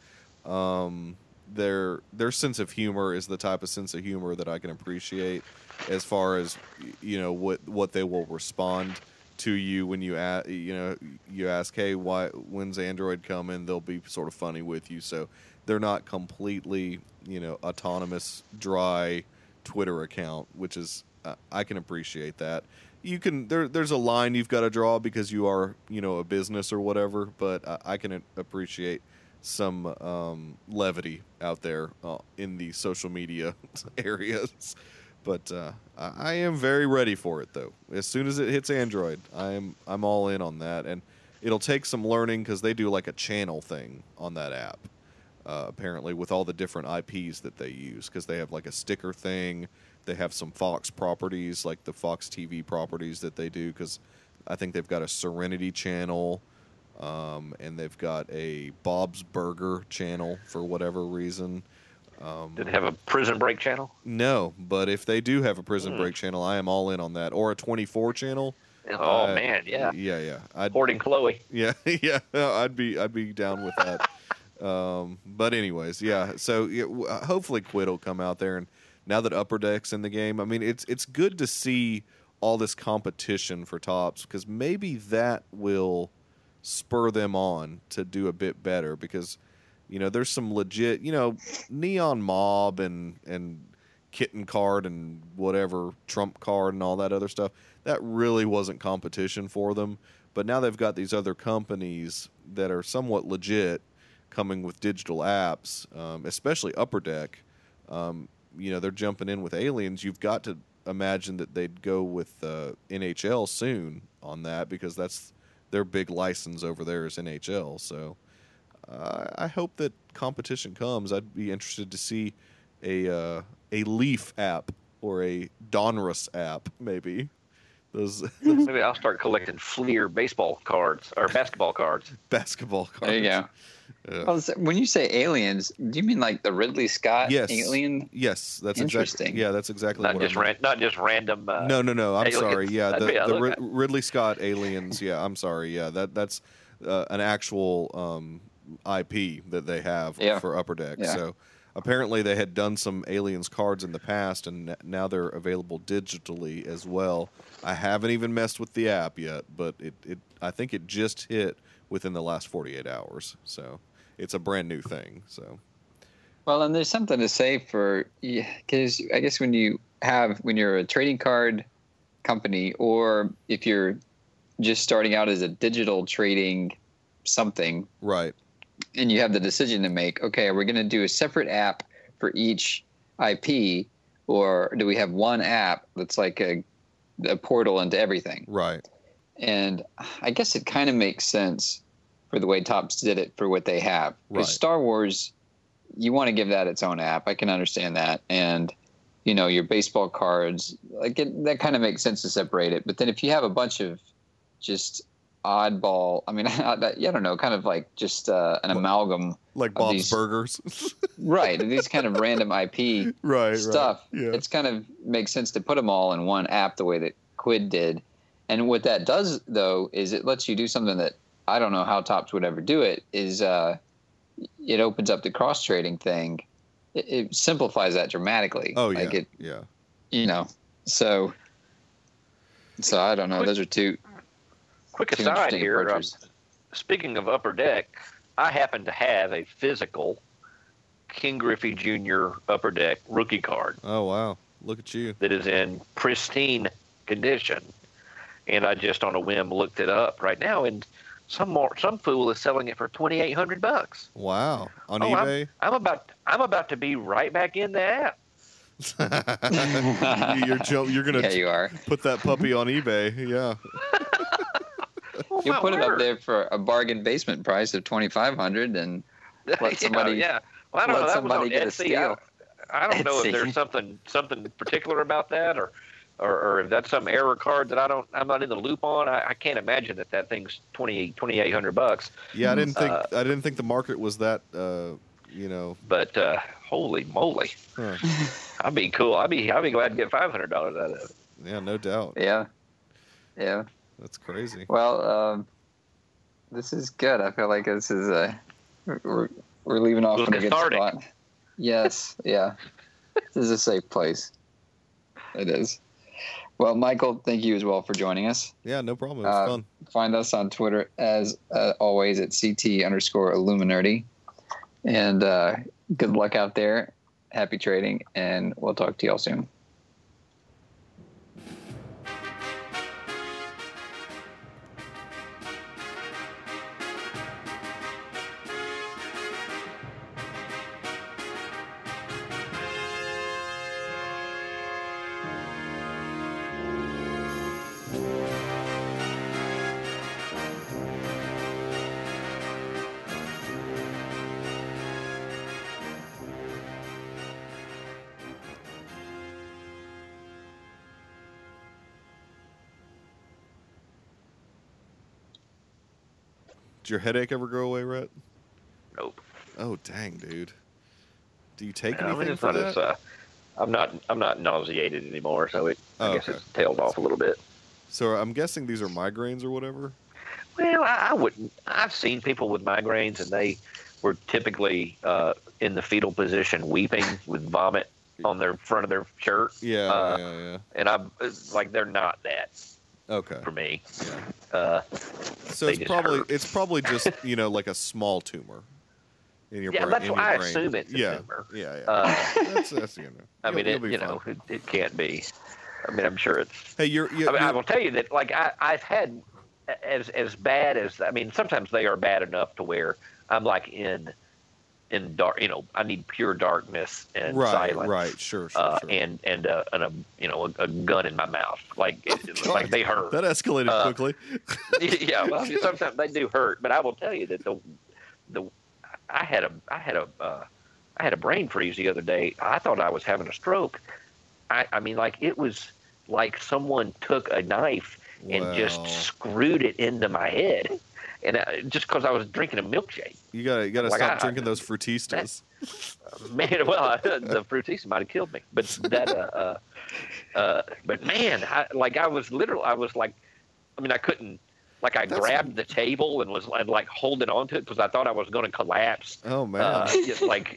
Their sense of humor is the type of sense of humor that I can appreciate, as far as you know what they will respond to you when you ask, you know, you ask, hey, when's Android coming? They'll be sort of funny with you, so they're not completely, you know, autonomous, dry Twitter account, which is I can appreciate that. You can there's a line you've got to draw because you are, you know, a business or whatever, but I can appreciate some levity out there in the social media areas. But I am very ready for it, though. As soon as it hits Android, I'm all in on that, and it'll take some learning because they do like a channel thing on that app, apparently, with all the different IPs that they use, because they have like a sticker thing. They have some Fox properties, like the Fox TV properties that they do, because I think they've got a Serenity channel, and they've got a Bob's Burger channel for whatever reason. Did they have a Prison Break channel? No, but if they do have a Prison Break channel, I am all in on that. Or a 24 channel. Oh, man, yeah. Yeah, yeah. Hoarding Chloe. Yeah, yeah. I'd be down with that. But anyways, yeah. So hopefully Quid will come out there. And now that Upper Deck's in the game, I mean, it's good to see all this competition for Topps, because maybe that will spur them on to do a bit better, because... You know, there's some legit, you know, Neon Mob and kitten card and whatever, trump card and all that other stuff, that really wasn't competition for them. But now they've got these other companies that are somewhat legit coming with digital apps, especially Upper Deck. You know, they're jumping in with Aliens. You've got to imagine that they'd go with NHL soon on that, because that's their big license over there is NHL. So I hope that competition comes. I'd be interested to see a Leaf app or a Donruss app, maybe. Maybe I'll start collecting Fleer baseball cards or basketball cards. Basketball cards. There you go. Yeah. Well, when you say Aliens, do you mean like the Ridley Scott Alien? Yes, that's interesting. Yeah, that's exactly what I meant. Not just random. No. I'm sorry. Yeah, the Ridley Scott Aliens. Yeah, I'm sorry. Yeah, that's an actual IP that they have for Upper Deck. Yeah. So apparently they had done some Aliens cards in the past, and now they're available digitally as well. I haven't even messed with the app yet, but I think it just hit within the last 48 hours. So it's a brand new thing. So, well, and there's something to say for, because I guess when you're a trading card company, or if you're just starting out as a digital trading something, right? And you have the decision to make, okay, are we going to do a separate app for each IP, or do we have one app that's like a portal into everything? Right. And I guess it kind of makes sense for the way Topps did it for what they have. Because Star Wars, you want to give that its own app. I can understand that. And, you know, your baseball cards, like that kind of makes sense to separate it. But then if you have a bunch of just oddball, I mean, I don't know, kind of like just an amalgam. Like Bob's Burgers. Right. These kind of random IP stuff. Right. Yeah. It's kind of makes sense to put them all in one app the way that Quid did. And what that does, though, is it lets you do something that I don't know how Topps would ever do it, is it opens up the cross-trading thing. It simplifies that dramatically. Oh, yeah. Like it, yeah. You know, so I don't know. Those are two. Quick aside here, speaking of Upper Deck, I happen to have a physical King Griffey Jr. Upper Deck rookie card. Oh, wow. Look at you. That is in pristine condition. And I just on a whim looked it up right now, and some fool is selling it for $2,800. Wow. On eBay? I'm about to be right back in the app. You're going to put that puppy on eBay. Yeah. You'll put it up there for a bargain basement price of $2,500 and let somebody Well, I don't know. That was on Etsy. I don't know if there's something particular about that, or if that's some error card that I'm not in the loop on. I can't imagine that thing's $2,800. Yeah, I didn't think the market was that. But holy moly, I'd be cool. I'd be glad to get $500 out of it. Yeah, no doubt. Yeah. That's crazy. Well, this is good. I feel like this is we're leaving off on a good spot. Yes, yeah. This is a safe place. It is. Well, Michael, thank you as well for joining us. Yeah, no problem. It was fun. Find us on Twitter as always at CT_Illuminati. And good luck out there. Happy trading, and we'll talk to y'all soon. Your headache ever go away, Rhett? Nope. Oh dang, dude. Do you take anything for that? I'm not nauseated anymore, so I guess it's tailed off a little bit. So I'm guessing these are migraines or whatever. Well, I wouldn't. I've seen people with migraines, and they were typically in the fetal position, weeping with vomit on their front of their shirt. Yeah, yeah. And I'm like, they're not that. Okay. For me. Yeah. So it's probably just like a small tumor. That's what I assume it's December. That's the number. I mean, it can't be. I mean, I'm sure it's. Hey, I will tell you that, like, I've had as bad as, I mean, sometimes they are bad enough to where I'm like in dark. You know, I need pure darkness and silence. Right. Sure. And a gun in my mouth. Like like they hurt. That escalated quickly. Yeah. Well, sometimes they do hurt, but I will tell you that I had a brain freeze the other day. I thought I was having a stroke. I mean, like, it was like someone took a knife and just screwed it into my head, and just because I was drinking a milkshake. You gotta like, stop drinking those Fruitistas. The Fruitista might have killed me, but that. But man, I couldn't. Like, I grabbed the table and was like holding on to it because I thought I was going to collapse. Oh man!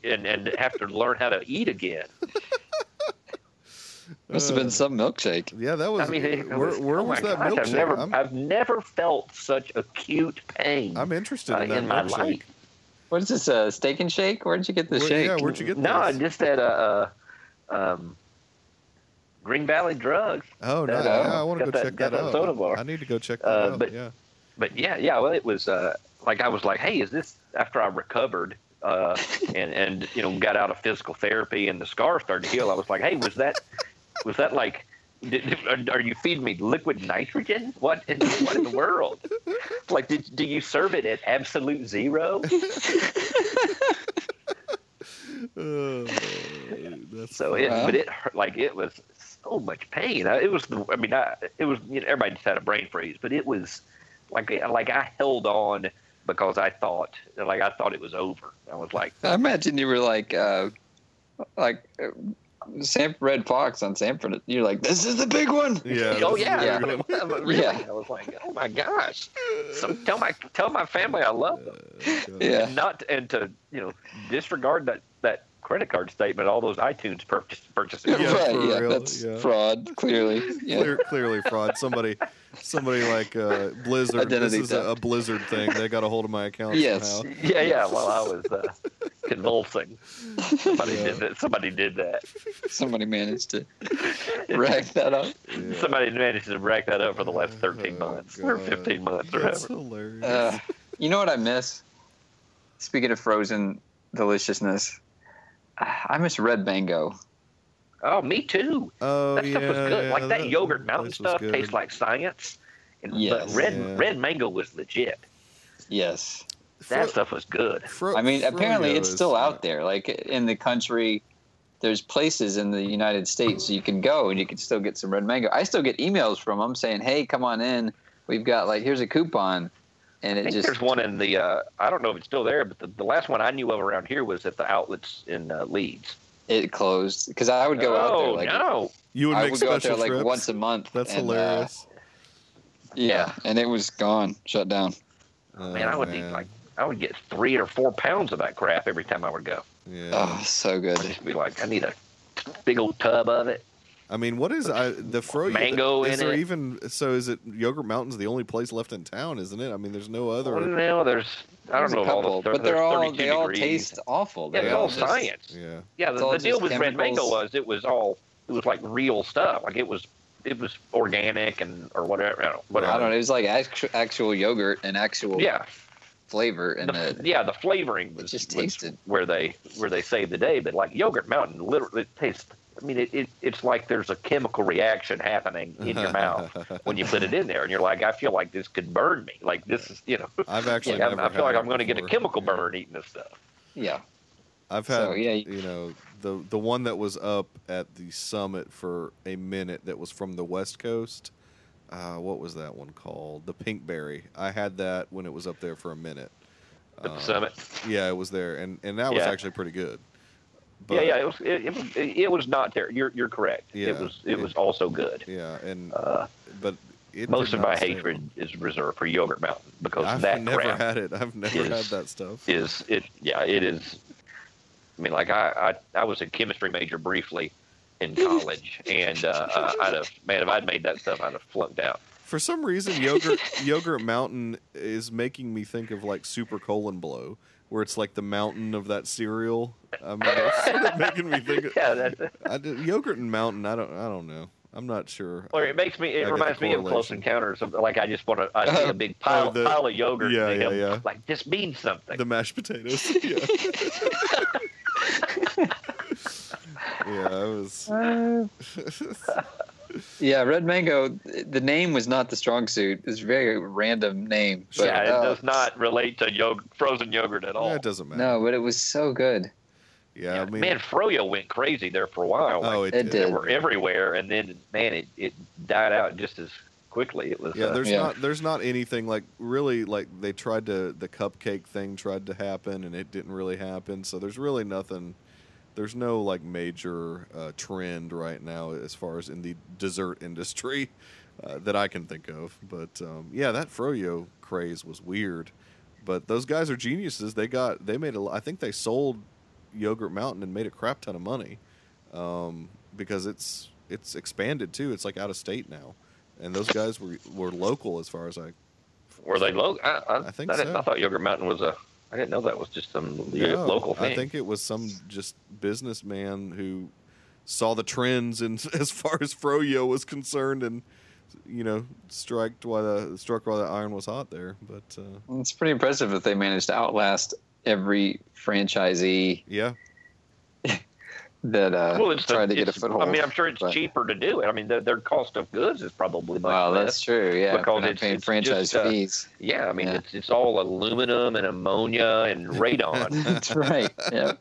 And have to learn how to eat again. Must have been some milkshake. Yeah, that was. I mean, where was that milkshake? I've never felt such acute pain. I'm interested in my life. What is this? A Steak and Shake? Where did you get this shake? Yeah, where'd you get this? No, just at Green Valley Drugs. Oh no! I want to go check that out. Soda bar. I need to go check that out. But yeah. Well, it was like I was like, hey, is this after I recovered and got out of physical therapy and the scar started to heal? I was like, hey, was that like? Are you feeding me liquid nitrogen? What in the world? Like, do you serve it at absolute zero? It hurt, like, it was so much pain. Everybody just had a brain freeze, but it was like I held on because I thought it was over. I was like, I imagine you were like. Red Fox on Sanford, you're like, this is the big one. Yeah. Oh yeah. Really? Yeah. I was like, oh my gosh. So tell my family I love them. Yeah. And to disregard that credit card statement, all those iTunes purchases. Yeah, right, that's fraud. Clearly. Yeah. Clearly fraud. Somebody like Blizzard. Identity this is a Blizzard thing. They got a hold of my account. Yes. Somehow. Yeah. Well, I was convulsing. Somebody did that. Somebody managed to rack that up. Yeah. Somebody managed to rack that up for the last 13 months or 15 months or whatever. That's hilarious. You know what I miss? Speaking of frozen deliciousness, I miss Red Mango. Oh, me too. Oh, that stuff was good. Like that Yogurt Mountain stuff tastes like science. And yes. But Red Mango was legit. Yes. That stuff was good. Apparently it's still out there. Like, in the country, there's places in the United States you can go and you can still get some Red Mango. I still get emails from them saying, hey, come on in. We've got, like, here's a coupon. And there's one in the I don't know if it's still there, but the last one I knew of around here was at the outlets in Leeds. It closed because I would go out there. Like, no. You would go out there like trips? Once a month. That's hilarious. And it was gone, shut down. I would get 3 or 4 pounds of that crap every time I would go. Yeah. Oh, so good. I'd just be like, I need a big old tub of it. I mean, what is the Froyo? Mango is in there it. Even so? Is it Yogurt Mountain's the only place left in town? Isn't it? I mean, there's no other. Well, no, I don't know a couple, all the, but they all taste awful. Yeah, it's all science. Yeah. The deal with chemicals. Red Mango was it was like real stuff. Like it was organic and or whatever. I don't know. It was like actual yogurt and actual flavor and the flavoring was just tasted where they saved the day. But like Yogurt Mountain, literally it tastes. I mean, it's like there's a chemical reaction happening in your mouth when you put it in there, and you're like, I feel like this could burn me. Like this is, I've actually. Yeah, I feel like I'm going to get a chemical burn eating this stuff. Yeah, I've had. So, the one that was up at the summit for a minute that was from the West Coast. What was that one called? The Pinkberry. I had that when it was up there for a minute. At the summit. Yeah, it was there, and that was actually pretty good. But it was not there. You're correct. Yeah, it was also good. Yeah, but most of my hatred is reserved for Yogurt Mountain because I've never had that stuff. It is. I mean, like I was a chemistry major briefly in college, and if I'd made that stuff, I'd have flunked out. For some reason, Yogurt Mountain is making me think of like Super Colon Blow. where it's like the mountain of that cereal. That's sort of making me think. Yogurt and Mountain. I don't know. I'm not sure. Well, it reminds me of Close Encounters. Like I see a big pile of yogurt. Yeah. Like this means something. The mashed potatoes. Yeah. Yeah, Red Mango, the name was not the strong suit. It's a very random name. But, yeah, it does not relate to frozen yogurt at all. Yeah, it doesn't matter. No, but it was so good. Yeah, I mean, man, Froyo went crazy there for a while. Like, oh, it did. They were everywhere, and then, man, it died out just as quickly. It was. Yeah, there's not anything like really like they tried to the cupcake thing tried to happen, and it didn't really happen. So there's really nothing. There's no like major trend right now as far as in the dessert industry that I can think of. But yeah, that Froyo craze was weird. But those guys are geniuses. I think they sold Yogurt Mountain and made a crap ton of money because it's expanded too. It's like out of state now, and those guys were local as far as I. Were they local? I think so. I thought Yogurt Mountain was a. I didn't know that was just some local thing. I think it was some just businessman who saw the trends in as far as Froyo was concerned, and struck while the iron was hot there. But it's pretty impressive that they managed to outlast every franchisee. Yeah. That tried to get a foothold. I mean, I'm sure it's cheaper to do it. I mean, their cost of goods is probably much less. Wow, that's true. Yeah, because it's paying franchise fees. Yeah, I mean, it's all aluminum and ammonia and radon. That's right. Yeah.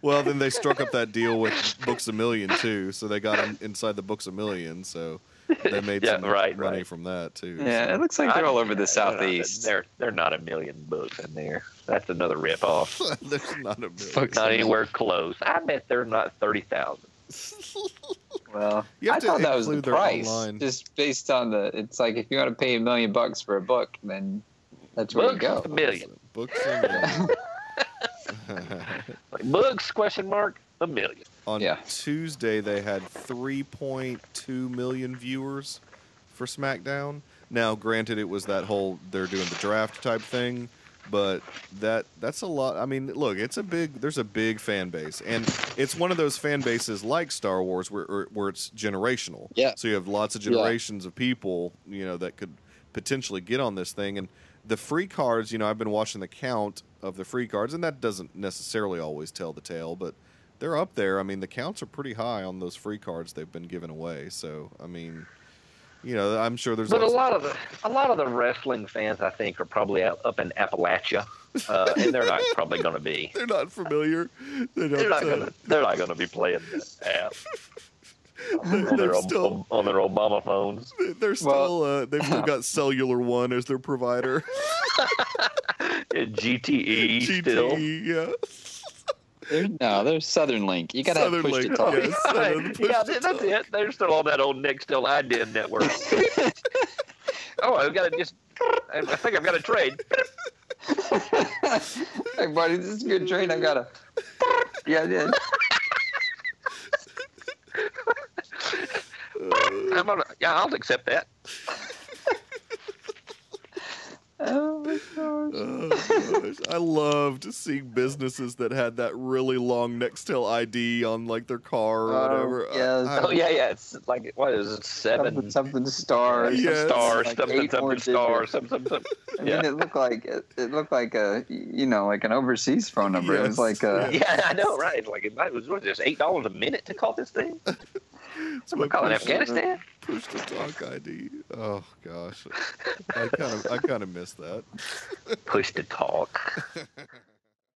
Well, then they struck up that deal with Books-A-Million too, so they got them inside the Books-A-Million. So they made some money from that too. Yeah, so. It looks like they're all over the southeast. They're not a million books in there. That's another ripoff. There's not a million. Books not anywhere close. I bet they're not 30,000. Well, I thought that was the price, just based on it's like if you want to pay $1 million for a book, then that's where you go. $1 million. Books. Like books? $1 million. On Tuesday, they had 3.2 million viewers for SmackDown. Now, granted, it was that whole they're doing the draft type thing, but that's a lot. I mean, look, there's a big fan base, and it's one of those fan bases like Star Wars where it's generational. Yeah. So you have lots of generations of people, that could potentially get on this thing. And the free cards, I've been watching the count of the free cards, and that doesn't necessarily always tell the tale, but they're up there. I mean, the counts are pretty high on those free cards they've been given away. So, I mean, I'm sure there's. But a lot of the wrestling fans, I think, are probably up in Appalachia, and they're not probably going to be. They're not familiar. They're not going to be playing this app. On their Obama phones. They're still. They've still got Cellular One as their provider. GTE still. Yeah. There's Southern Link. You got to have push to talk. Yes, that's it. They're still on that old Nextel IDN network. I think I've got a trade. Hey, buddy, this is a good trade. I've got a. Yeah, I did. I'll accept that. Oh my gosh. I loved seeing businesses that had that really long Nextel ID on like their car or whatever. Yes. It's like, what is it, seven? Something stars. Yes. Stars, like something stars. Something. Yeah. I mean, it looked like a, like an overseas phone number. Yes. It was like a. Yeah, I know, right? Like it was just $8 a minute to call this thing. Someone call it Afghanistan. Push to talk ID. Oh gosh, I kind of miss that. Push to talk.